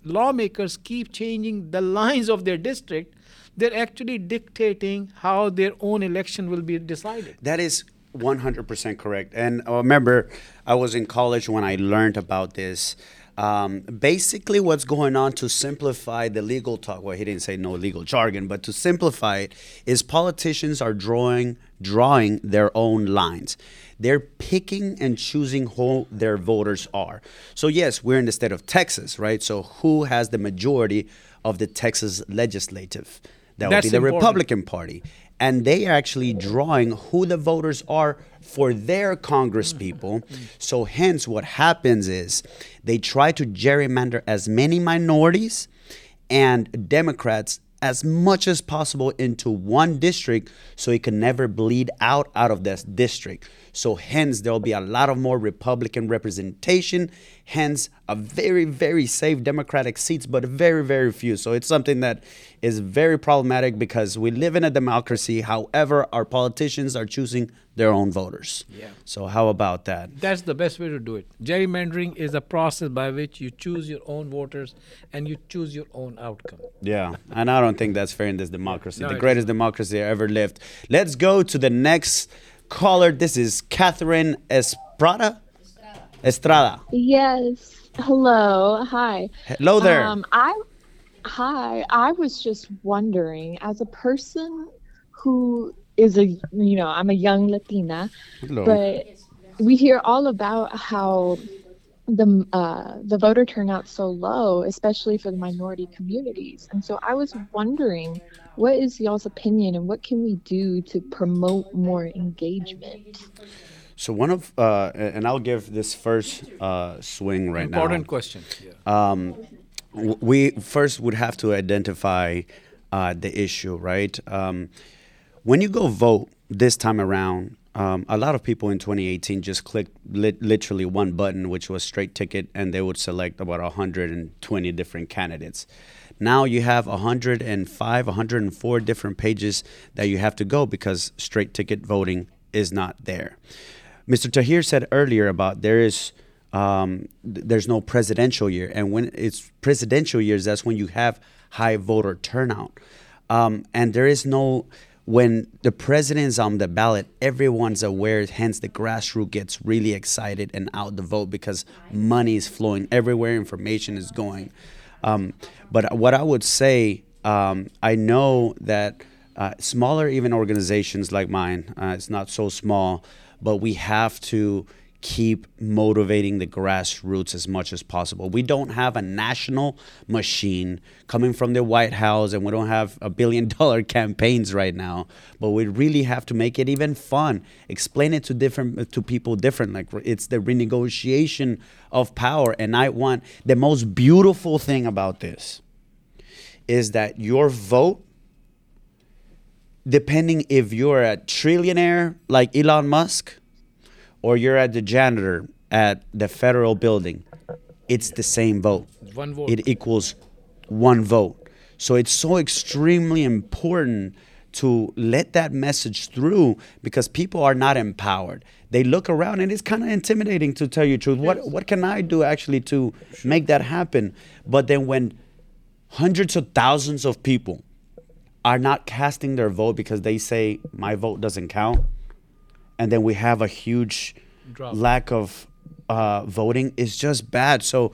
lawmakers keep changing the lines of their district, they're actually dictating how their own election will be decided. That is one hundred percent correct. And I remember I was in college when I learned about this. Um, basically what's going on, to simplify the legal talk, well, he didn't say no legal jargon, but to simplify it, is politicians are drawing drawing their own lines. They're picking and choosing who their voters are. So yes, we're in the state of Texas, right? So who has the majority of the Texas legislative? That would be the important Republican Party. And they are actually drawing who the voters are for their Congress people. So hence what happens is they try to gerrymander as many minorities and Democrats as much as possible into one district so it can never bleed out out of this district. So hence there'll be a lot of more Republican representation, hence a very, very safe Democratic seats, but very, very few. So it's something that is very problematic because we live in a democracy. However, our politicians are choosing their own voters. Yeah. So how about that? That's the best way to do it. Gerrymandering is a process by which you choose your own voters and you choose your own outcome. Yeah, and I don't think that's fair in this democracy, no, the greatest isn't. democracy I ever lived. Let's go to the next caller. This is Catherine Estrada. Estrada. Yes. Hello. Hi. Hello there. Um, I. Hi. I was just wondering, as a person who is a, you know, I'm a young Latina, hello, but we hear all about how the uh, the voter turnout's so low, especially for the minority communities. And so I was wondering, what is y'all's opinion and what can we do to promote more engagement? So one of, uh, and I'll give this first uh, swing right now. Important question. Um, we first would have to identify uh, the issue, right? Um, when you go vote this time around, Um, a lot of people in twenty eighteen just clicked li- literally one button, which was straight ticket, and they would select about one hundred twenty different candidates. Now you have one hundred five, one hundred four different pages that you have to go because straight ticket voting is not there. Mister Tahir said earlier about there is um, th- there's no presidential year, and when it's presidential years, that's when you have high voter turnout, um, and there is no. When the president's on the ballot, everyone's aware, hence the grassroots gets really excited and out to vote because money is flowing everywhere, information is going. Um, but what I would say, um, I know that uh, smaller even organizations like mine, uh, it's not so small, but we have to keep motivating the grassroots as much as possible. We don't have a national machine coming from the White House, and we don't have a billion dollar campaigns right now, but we really have to make it even fun. Explain it to different to people different. Like, it's the renegotiation of power. And I want, the most beautiful thing about this is that your vote, depending if you're a trillionaire like Elon Musk, or you're at the janitor at the federal building, it's the same vote. One vote. It equals one vote. So it's so extremely important to let that message through because people are not empowered. They look around and it's kind of intimidating, to tell you the truth. What, what can I do actually to make that happen? But then when hundreds of thousands of people are not casting their vote because they say my vote doesn't count, and then we have a huge Drop. lack of uh, voting, is just bad. So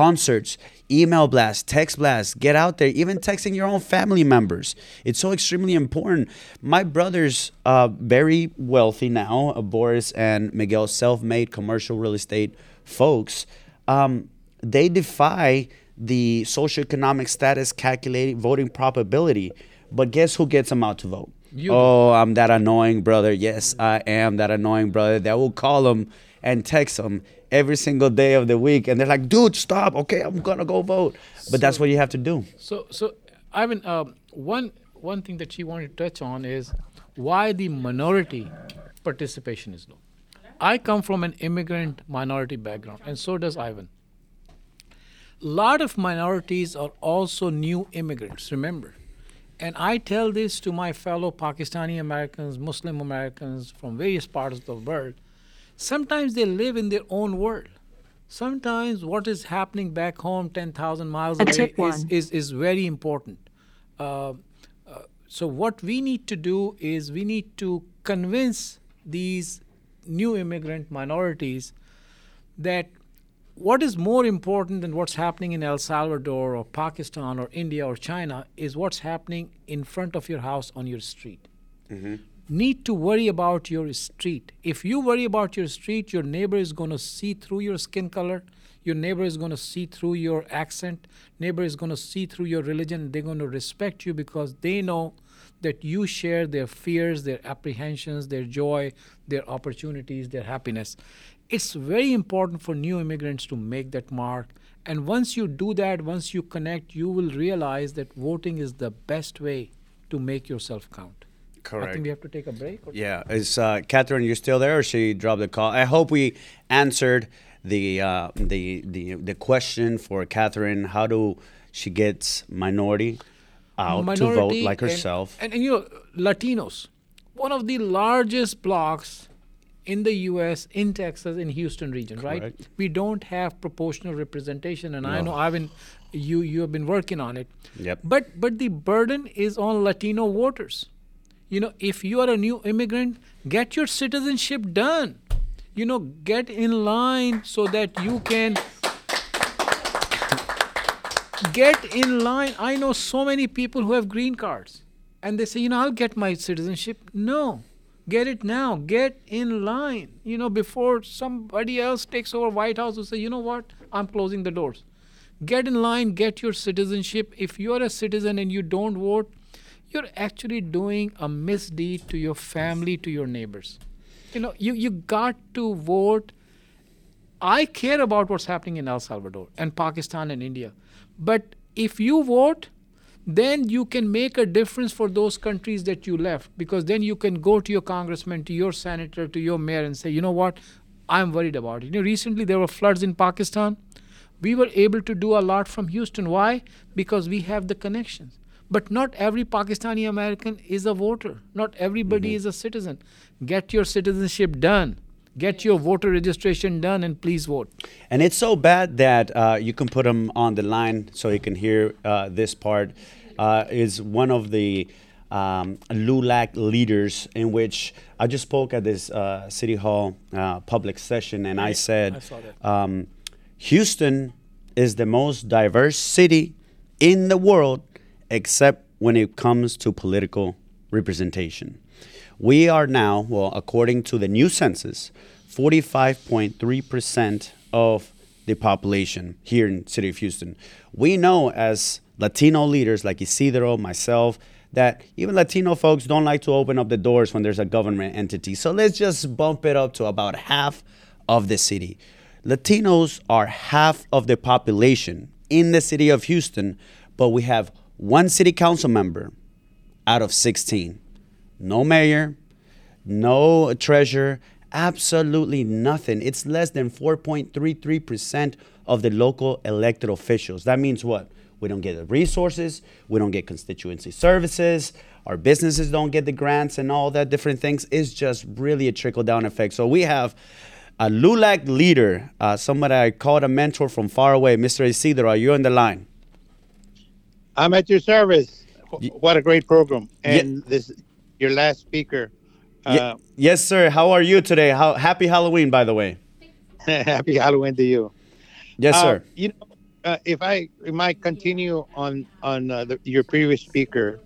concerts, email blasts, text blasts, get out there, even texting your own family members. It's so extremely important. My brothers, uh, very wealthy now, uh, Boris and Miguel, self-made commercial real estate folks, um, they defy the socioeconomic status calculated voting probability. But guess who gets them out to vote? You. Oh, I'm that annoying brother. Yes, I am that annoying brother that will call them and text them every single day of the week. And they're like, dude, stop. Okay, I'm going to go vote. But so, that's what you have to do. So, so Ivan, um, one one thing that she wanted to touch on is why the minority participation is low. I come from an immigrant minority background, and so does Ivan. A lot of minorities are also new immigrants, remember. And I tell this to my fellow Pakistani Americans, Muslim Americans from various parts of the world. Sometimes they live in their own world. Sometimes what is happening back home ten thousand miles away is, is, is very important. Uh, uh, so what we need to do is we need to convince these new immigrant minorities that what is more important than what's happening in El Salvador or Pakistan or India or China is what's happening in front of your house on your street. Mm-hmm. Need to worry about your street. If you worry about your street, your neighbor is going to see through your skin color. Your neighbor is going to see through your accent. Neighbor is going to see through your religion. They're going to respect you because they know that you share their fears, their apprehensions, their joy, their opportunities, their happiness. It's very important for new immigrants to make that mark. And once you do that, once you connect, you will realize that voting is the best way to make yourself count. Correct. I think we have to take a break. Yeah. Is uh, Catherine, you still there, or she dropped the call? I hope we answered the, uh, the, the, the question for Catherine, how do she gets minority out minority to vote like herself? And, and, and you know, Latinos, one of the largest blocks in the U S, in Texas, in Houston region, correct, right? We don't have proportional representation, and no. I know Ivan, you you have been working on it. Yep. But but the burden is on Latino voters. You know, if you are a new immigrant, get your citizenship done. You know, get in line so that you can get in line. I know so many people who have green cards, and they say, you know, I'll get my citizenship. No. Get it now. Get in line, you know, before somebody else takes over White House and say, you know what, I'm closing the doors. Get in line, get your citizenship. If you're a citizen and you don't vote, you're actually doing a misdeed to your family, to your neighbors. You know, you, you got to vote. I care about what's happening in El Salvador and Pakistan and India. But if you vote, then you can make a difference for those countries that you left, because then you can go to your congressman, to your senator, to your mayor and say, you know what, I'm worried about it. You know, recently there were floods in Pakistan. We were able to do a lot from Houston. Why? Because we have the connections. But not every Pakistani American is a voter. Not everybody mm-hmm. is a citizen. Get your citizenship done. Get your voter registration done, and please vote. And it's so bad that uh, you can put them on the line so you can hear uh, this part. Uh, is one of the um, LULAC leaders, in which I just spoke at this uh, City Hall uh, public session, and I said, I um, Houston is the most diverse city in the world, except when it comes to political representation. We are now, well, according to the new census, forty-five point three percent of the population here in the city of Houston. We know as Latino leaders like Isidro, myself, that even Latino folks don't like to open up the doors when there's a government entity. So let's just bump it up to about half of the city. Latinos are half of the population in the city of Houston, but we have one city council member out of sixteen. No mayor, no treasurer, absolutely nothing. It's less than four point three three percent of the local elected officials. That means what? We don't get the resources. We don't get constituency services. Our businesses don't get the grants and all that different things. It's just really a trickle-down effect. So we have a LULAC leader, uh, somebody I called a mentor from far away. Mister Isidro, are you on the line? I'm at your service. Y- what a great program. And y- this... Your last speaker. Uh, y- yes, sir. How are you today? How happy Halloween, by the way. Happy Halloween to you. Yes, uh, sir. You know, uh, if I might continue on on uh, the, your previous speaker,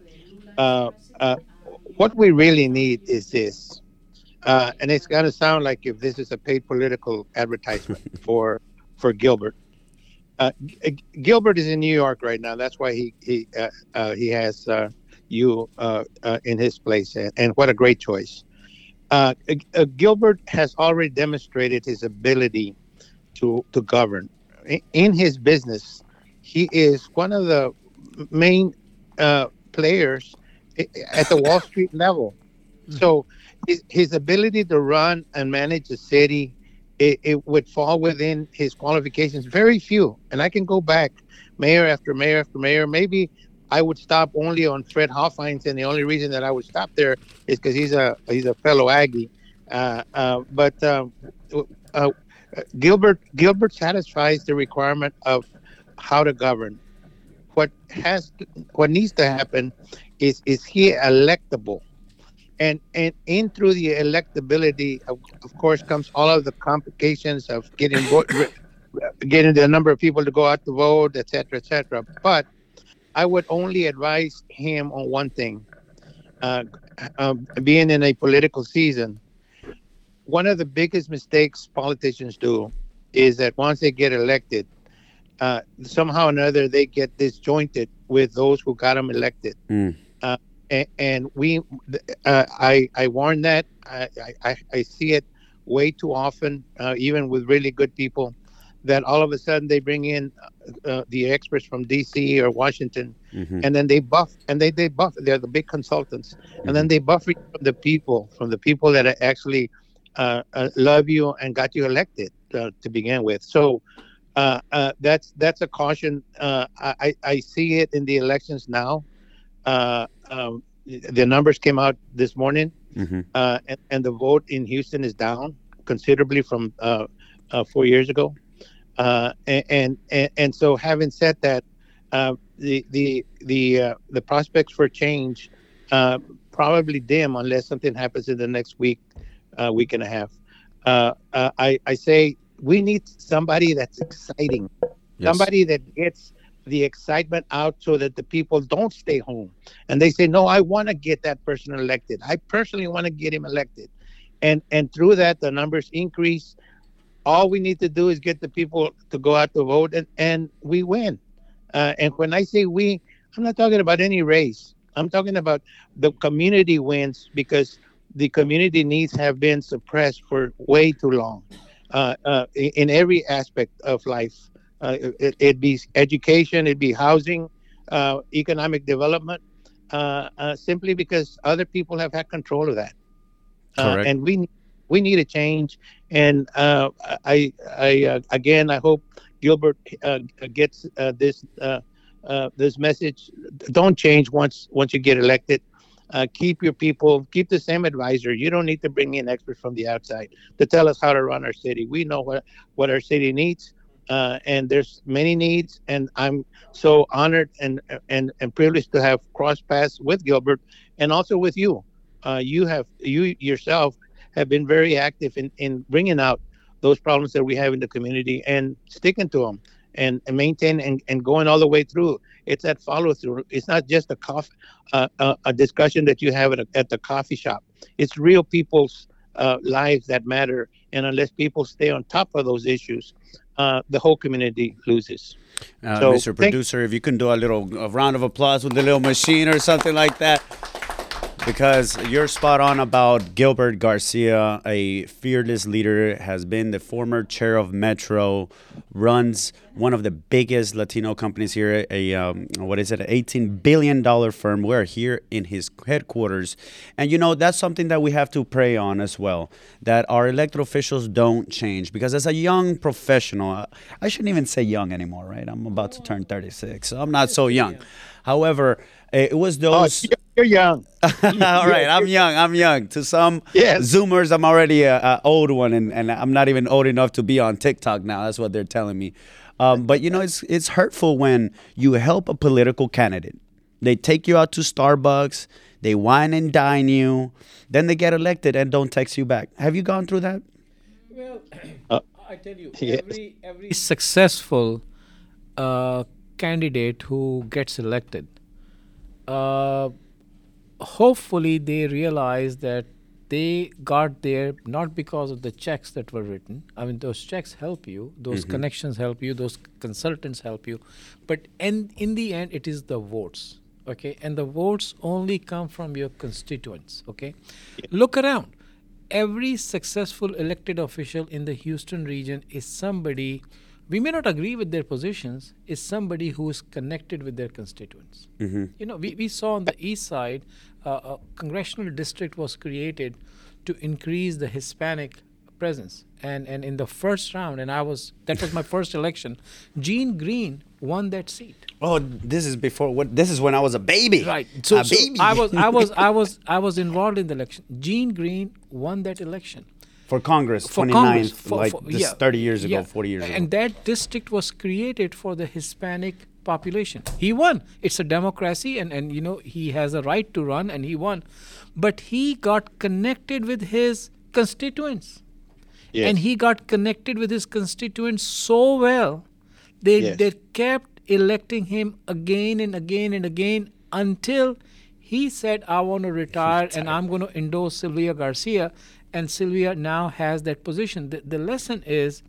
uh, uh, what we really need is this, uh, and it's going to sound like if this is a paid political advertisement for for Gilbert. Uh, Gilbert is in New York right now. That's why he he uh, uh, he has. Uh, you uh, uh, in his place, and, and what a great choice. Uh, uh, Gilbert has already demonstrated his ability to to govern. In, in his business, he is one of the main uh, players at the Wall Street level. So his, his ability to run and manage the city, it, it would fall within his qualifications. Very few, and I can go back mayor after mayor after mayor, maybe I would stop only on Fred Hoffheinz, and the only reason that I would stop there is because he's a he's a fellow Aggie. Uh, uh, but uh, uh, Gilbert Gilbert satisfies the requirement of how to govern. What has to, what needs to happen is is he electable, and and in through the electability, of, of course, comes all of the complications of getting vote, getting the number of people to go out to vote, et cetera, et cetera. But I would only advise him on one thing, uh, uh, being in a political season. One of the biggest mistakes politicians do is that once they get elected, uh, somehow or another, they get disjointed with those who got them elected. Mm. Uh, and, and we, uh, I, I warn that. I, I, I see it way too often, uh, even with really good people, that all of a sudden they bring in uh, the experts from D C or Washington, mm-hmm. and then they buff, and they, they buff, they're the big consultants, mm-hmm. and then they buff from the people, from the people that are actually uh, uh, love you and got you elected uh, to begin with. So uh, uh, that's that's a caution. Uh, I, I see it in the elections now. Uh, um, the numbers came out this morning, mm-hmm. uh, and, and the vote in Houston is down considerably from uh, uh, four years ago. Uh, and, and and so, having said that, uh, the the the uh, the prospects for change uh, probably dim unless something happens in the next week, uh, week and a half. Uh, uh, I I say we need somebody that's exciting, yes. somebody that gets the excitement out so that the people don't stay home and they say, no, I want to get that person elected. I personally want to get him elected, and and through that the numbers increase. All we need to do is get the people to go out to vote, and, and we win. Uh, and when I say we, I'm not talking about any race. I'm talking about the community wins, because the community needs have been suppressed for way too long uh, uh, in every aspect of life. Uh, it, it'd be education, it'd be housing, uh, economic development, uh, uh, simply because other people have had control of that. Uh, and we We need a change, and uh, I, I uh, again, I hope Gilbert uh, gets uh, this uh, uh, this message. Don't change once once you get elected. Uh, keep your people, keep the same advisor. You don't need to bring in experts from the outside to tell us how to run our city. We know what what our city needs, uh, and there's many needs. And I'm so honored and and and privileged to have crossed paths with Gilbert, and also with you. Uh, you have you yourself. have been very active in, in bringing out those problems that we have in the community and sticking to them and, and maintaining and, and going all the way through. It's that follow through. It's not just a coffee, uh, a, a discussion that you have at, a, at the coffee shop. It's real people's uh, lives that matter. And unless people stay on top of those issues, uh, the whole community loses. Uh, so, Mister Producer, if you can do a little a round of applause with the little machine or something like that. Because you're spot on about Gilbert Garcia, a fearless leader, has been the former chair of Metro, runs one of the biggest Latino companies here, a um, what is it, an eighteen billion dollars firm. We're here in his headquarters. And, you know, that's something that we have to pray on as well, that our elected officials don't change. Because as a young professional, I shouldn't even say young anymore, right? I'm about to turn thirty-six, so I'm not so young. However, it was those... Oh, you're young. All right, I'm young, I'm young. To some yes. Zoomers, I'm already an old one, and, and I'm not even old enough to be on TikTok now. That's what they're telling me. Um, but, you know, it's it's hurtful when you help a political candidate. They take you out to Starbucks. They wine and dine you. Then they get elected and don't text you back. Have you gone through that? Well, uh, I tell you, yes. every, every successful uh, candidate who gets elected, uh, hopefully they realize that they got there not because of the checks that were written. I mean, those checks help you, those mm-hmm. connections help you, those consultants help you. But in, in the end, it is the votes, okay? And the votes only come from your constituents, okay? Yeah. Look around. Every successful elected official in the Houston region is somebody, we may not agree with their positions, is somebody who is connected with their constituents. Mm-hmm. You know, we, we saw on the east side, uh, a congressional district was created to increase the Hispanic presence. And and in the first round, and I was, that was my first election, Jean Green won that seat. Oh, this is before, what? This is when I was a baby. Right. So, a so baby. I was, I was, I was, I was involved in the election. Jean Green won that election. For Congress, twenty-ninth, like for, this yeah, thirty years ago, yeah. forty years ago. And that district was created for the Hispanic population. He won. It's a democracy, and, and you know, he has a right to run, and he won. But he got connected with his constituents. Yes. And he got connected with his constituents so well, they yes. they kept electing him again and again and again until he said, I want to retire and I'm going to endorse Sylvia Garcia. And Sylvia now has that position. The, the lesson is,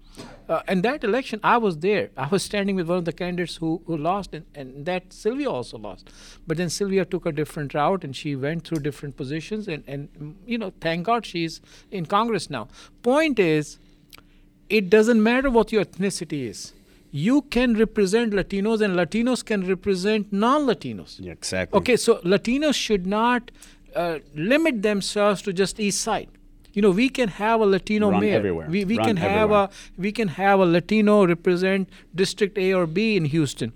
uh, in that election, I was there. I was standing with one of the candidates who, who lost, and, and that Sylvia also lost. But then Sylvia took a different route, and she went through different positions. And, and you know, thank God she's in Congress now. Point is, it doesn't matter what your ethnicity is. You can represent Latinos, and Latinos can represent non-Latinos. Yeah, exactly. Okay, so Latinos should not uh, limit themselves to just East Side. You know, we can have a Latino Run mayor. Everywhere. We we Run can have everywhere. a we can have a Latino represent District A or B in Houston.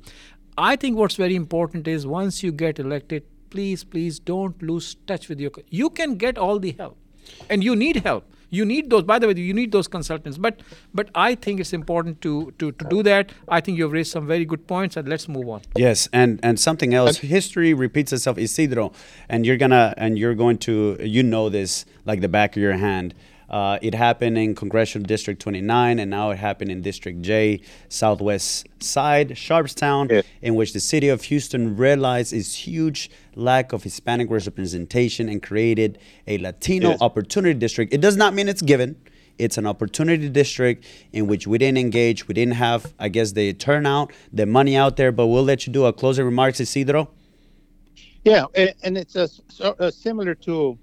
I think what's very important is once you get elected, please, please don't lose touch with your. You can get all the help, and you need help. You need those. By the way, you need those consultants. But but I think it's important to to, to do that. I think you've raised some very good points, and let's move on. Yes, and, and something else. Okay. History repeats itself, Isidro, and you're gonna and you're going to you know this like the back of your hand. Uh, it happened in Congressional District twenty-nine, and now it happened in District J, Southwest Side, Sharpstown, yeah. in which the city of Houston realized its huge lack of Hispanic representation and created a Latino yes. opportunity district. It does not mean it's given. It's an opportunity district in which we didn't engage. We didn't have, I guess, the turnout, the money out there, but we'll let you do a closing remarks, Isidro. Yeah, and it's a, a similar to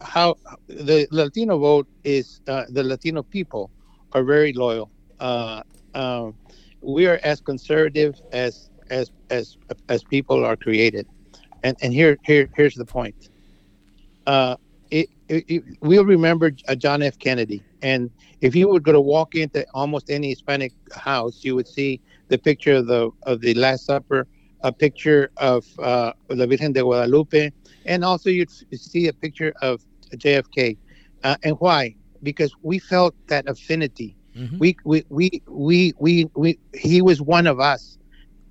how the Latino vote is, uh, the Latino people are very loyal. Uh, um, we are as conservative as as as as people are created, and and here here here's the point. Uh, it, it, it, we'll remember uh, John F. Kennedy, and if you were going to walk into almost any Hispanic house, you would see the picture of the of the Last Supper, a picture of uh, La Virgen de Guadalupe. And also you'd see a picture of J F K. Uh, and why? Because we felt that affinity. Mm-hmm. We, we, we, we, we, we, he was one of us.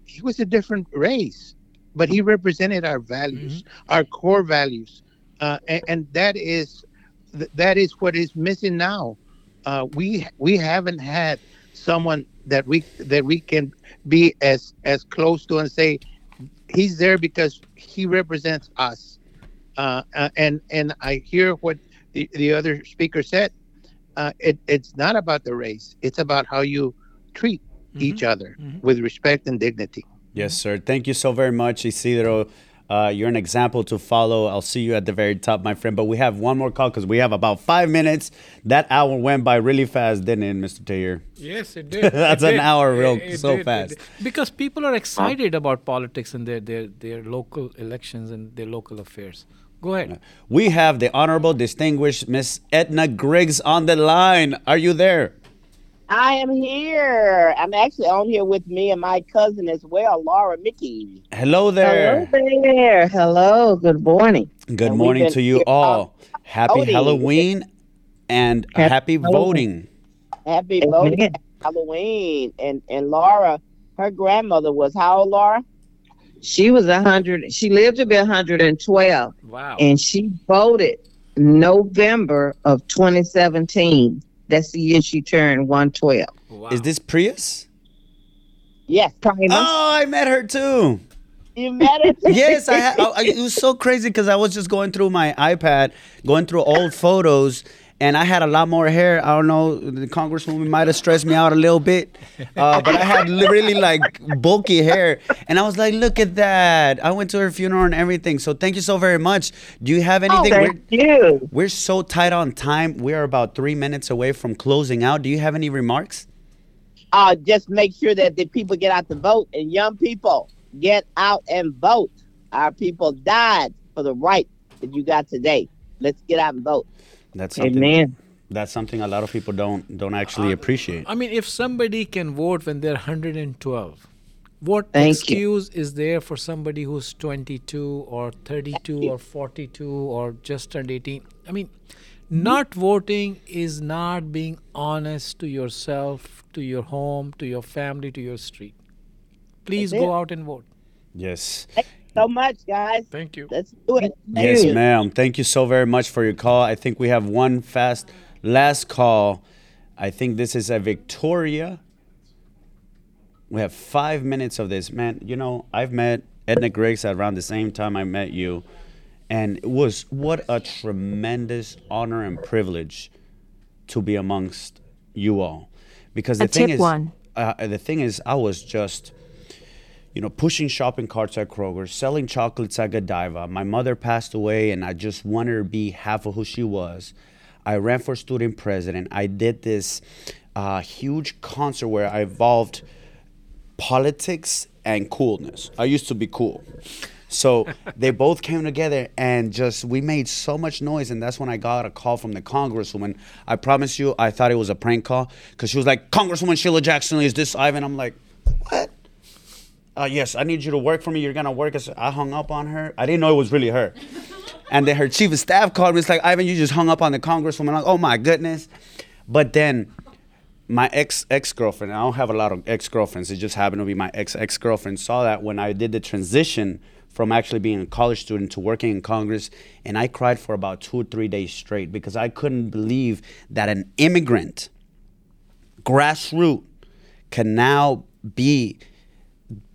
He was a different race, but he represented our values, mm-hmm. our core values. Uh, and, and that is, that is what is missing now. Uh, we, we haven't had someone that we, that we can be as, as close to and say, he's there because he represents us. Uh, uh, and and I hear what the, the other speaker said. Uh, it, it's not about the race. It's about how you treat mm-hmm. each other mm-hmm. with respect and dignity. Yes, sir. Thank you so very much, Isidro. Uh, you're an example to follow. I'll see you at the very top, my friend. But we have one more call because we have about five minutes. That hour went by really fast, didn't it, Mister Tahir? Yes, it did. That's it an did. hour real it, it so did, fast. Because people are excited about politics and their, their, their local elections and their local affairs. Go ahead. We have the honorable, distinguished Miss Edna Griggs on the line. Are you there? I am here. I'm actually on here with me and my cousin as well, Laura Mickey. Hello there. Hello there. Hello. Good morning. Good and morning to you all. Happy voting. Halloween and happy, happy voting. Happy voting. Amen. Halloween. And and Laura, her grandmother was how old, Laura? She was one hundred. She lived to be one hundred twelve. Wow. And she voted November of twenty seventeen. That's the year she turned one twelve. Wow. Is this Prius? Yes. Probably. Oh, I met her too. You met her too? Yes. I, ha- I, I It was so crazy because I was just going through my iPad, going through old photos, and I had a lot more hair. I don't know. The congresswoman might have stressed me out a little bit, uh, but I had really like bulky hair. And I was like, look at that. I went to her funeral and everything. So thank you so very much. Do you have anything? Oh, thank we're, you. We're so tight on time. We are about three minutes away from closing out. Do you have any remarks? Uh, just make sure that the people get out to vote. And young people, get out and vote. Our people died for the right that you got today. Let's get out and vote. That's something. Amen. that's something a lot of people don't don't actually uh, appreciate. I mean, if somebody can vote when they're one hundred twelve, what Thank excuse you. is there for somebody who's twenty-two or thirty-two or forty-two or just turned eighteen? I mean, not voting is not being honest to yourself, to your home, to your family, to your street. Please go out and vote. Yes. So much, guys. Thank you. Let's do it. Yes, ma'am. Thank you so very much for your call. I think we have one fast last call. I think this is a Victoria. We have five minutes of this. Man, you know, I've met Edna Griggs around the same time I met you, and it was what a tremendous honor and privilege to be amongst you all. Because the thing is, uh, the thing is, I was just... you know, pushing shopping carts at Kroger, selling chocolates at Godiva. My mother passed away, and I just wanted to be half of who she was. I ran for student president. I did this uh, huge concert where I involved politics and coolness. I used to be cool. So they both came together, and just we made so much noise, and that's when I got a call from the congresswoman. I promise you, I thought it was a prank call, because she was like, Congresswoman Sheila Jackson Lee, is this Ivan? I'm like, what? Uh, yes, I need you to work for me. You're going to work. As I hung up on her. I didn't know it was really her. And then her chief of staff called me. It's like, Ivan, you just hung up on the congresswoman. I'm like, oh, my goodness. But then my ex, ex-girlfriend, I don't have a lot of ex-girlfriends. It just happened to be my ex-ex-girlfriend saw that when I did the transition from actually being a college student to working in Congress. And I cried for about two or three days straight because I couldn't believe that an immigrant, grassroots, can now be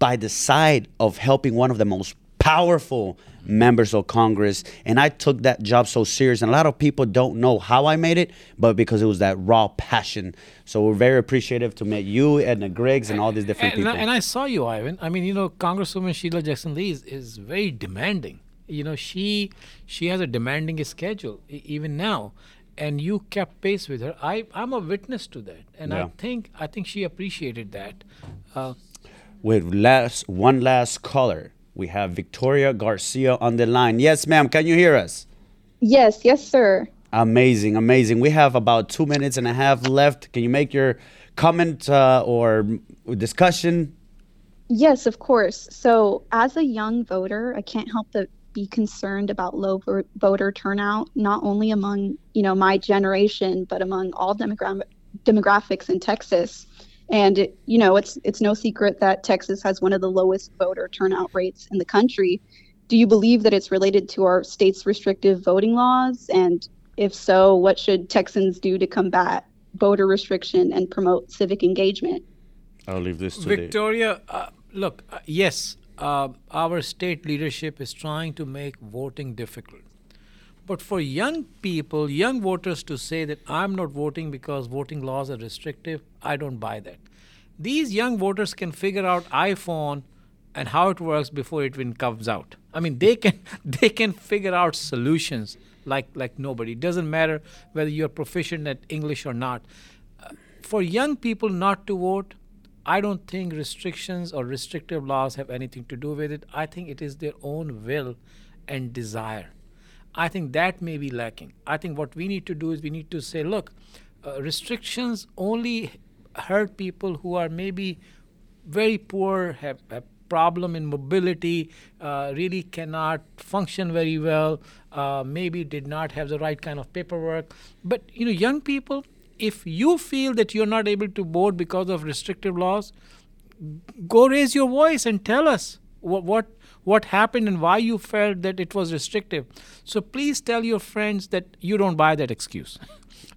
by the side of helping one of the most powerful members of Congress. And I took that job so serious. And a lot of people don't know how I made it, but because it was that raw passion. So we're very appreciative to meet you, Edna Griggs, and all these different and, people. And I, and I saw you, Ivan. I mean, you know, Congresswoman Sheila Jackson Lee is, is very demanding. You know, she she has a demanding schedule, even now. And you kept pace with her. I, I'm a witness to that. And yeah. I think I think she appreciated that. Uh, With last one last caller, we have Victoria Garcia on the line. Yes, ma'am. Can you hear us? Yes. Yes, sir. Amazing. Amazing. We have about two minutes and a half left. Can you make your comment uh, or discussion? Yes, of course. So as a young voter, I can't help but be concerned about low voter turnout, not only among, you know, my generation, but among all demogra- demographics in Texas. And, you know, it's it's no secret that Texas has one of the lowest voter turnout rates in the country. Do you believe that it's related to our state's restrictive voting laws? And if so, what should Texans do to combat voter restriction and promote civic engagement? I'll leave this to Victoria. Uh, look, uh, yes, uh, our state leadership is trying to make voting difficult. But for young people, young voters to say that I'm not voting because voting laws are restrictive, I don't buy that. These young voters can figure out iPhone and how it works before it even comes out. I mean, they can they can figure out solutions like, like nobody. It doesn't matter whether you're proficient at English or not. Uh, for young people not to vote, I don't think restrictions or restrictive laws have anything to do with it. I think it is their own will and desire. I think that may be lacking. I think what we need to do is we need to say, look, uh, restrictions only hurt people who are maybe very poor, have a problem in mobility, uh, really cannot function very well, uh, maybe did not have the right kind of paperwork. But, you know, young people, if you feel that you're not able to vote because of restrictive laws, go raise your voice and tell us what, what what happened and why you felt that it was restrictive. So please tell your friends that you don't buy that excuse.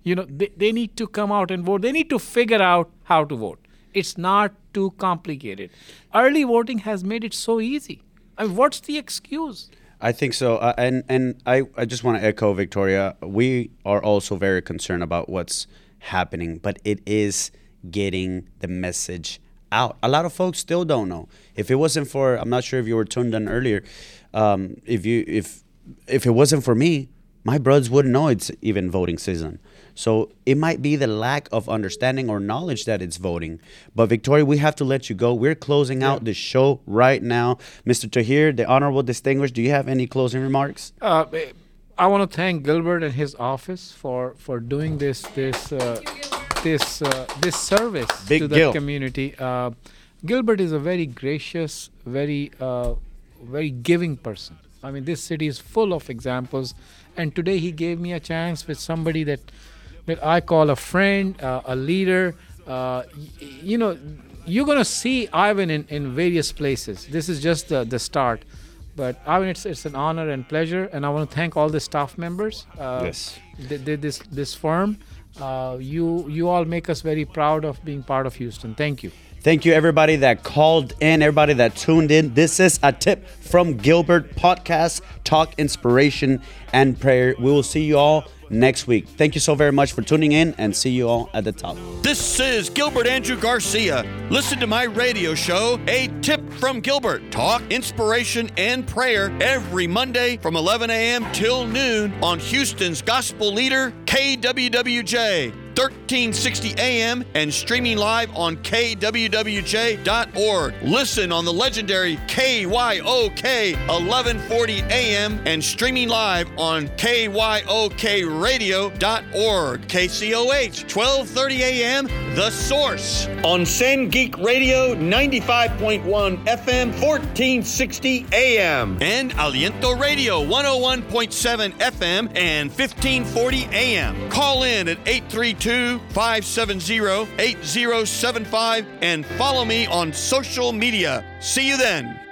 You know, they, they need to come out and vote. They need to figure out how to vote. It's not too complicated. Early voting has made it so easy. I mean, what's the excuse? I think so. Uh, and and I, I just want to echo Victoria. We are also very concerned about what's happening, but it is getting the message out. A lot of folks still don't know. If it wasn't for, I'm not sure if you were tuned in earlier, um, if you if if it wasn't for me, my brothers wouldn't know it's even voting season. So it might be the lack of understanding or knowledge that it's voting. But Victoria, we have to let you go. We're closing yeah. out the show right now. Mister Tahir, the Honorable Distinguished, do you have any closing remarks? Uh, I want to thank Gilbert and his office for, for doing this this uh, this uh, this service Big to the Gil. community. Uh, Gilbert is a very gracious, very uh, very giving person. I mean, this city is full of examples, and today he gave me a chance with somebody that that I call a friend, uh, a leader. Uh, y- you know, you're gonna see Ivan in, in various places. This is just the, the start. But I mean, it's it's an honor and pleasure, and I want to thank all the staff members. Uh, yes. Th- th- this this firm, uh, you you all make us very proud of being part of Houston. Thank you. Thank you, everybody that called in, everybody that tuned in. This is A Tip From Gilbert podcast. Talk, inspiration, and prayer. We will see you all next week. Thank you so very much for tuning in, and see you all at the top. This is Gilbert Andrew Garcia. Listen to my radio show, A Tip From Gilbert. Talk, inspiration, and prayer every Monday from eleven a.m. till noon on Houston's gospel leader, K W W J, thirteen sixty a.m. and streaming live on K W W J dot org. Listen on the legendary K Y O K, eleven forty a.m. and streaming live on K Y O K radio dot org. K C O H, twelve thirty a.m. The Source. On San Geek Radio, ninety-five point one F M, fourteen sixty a.m. and Aliento Radio, one oh one point seven F M and fifteen forty a.m. Call in at eight three two, five seven zero, eight zero seven five and follow me on social media. See you then.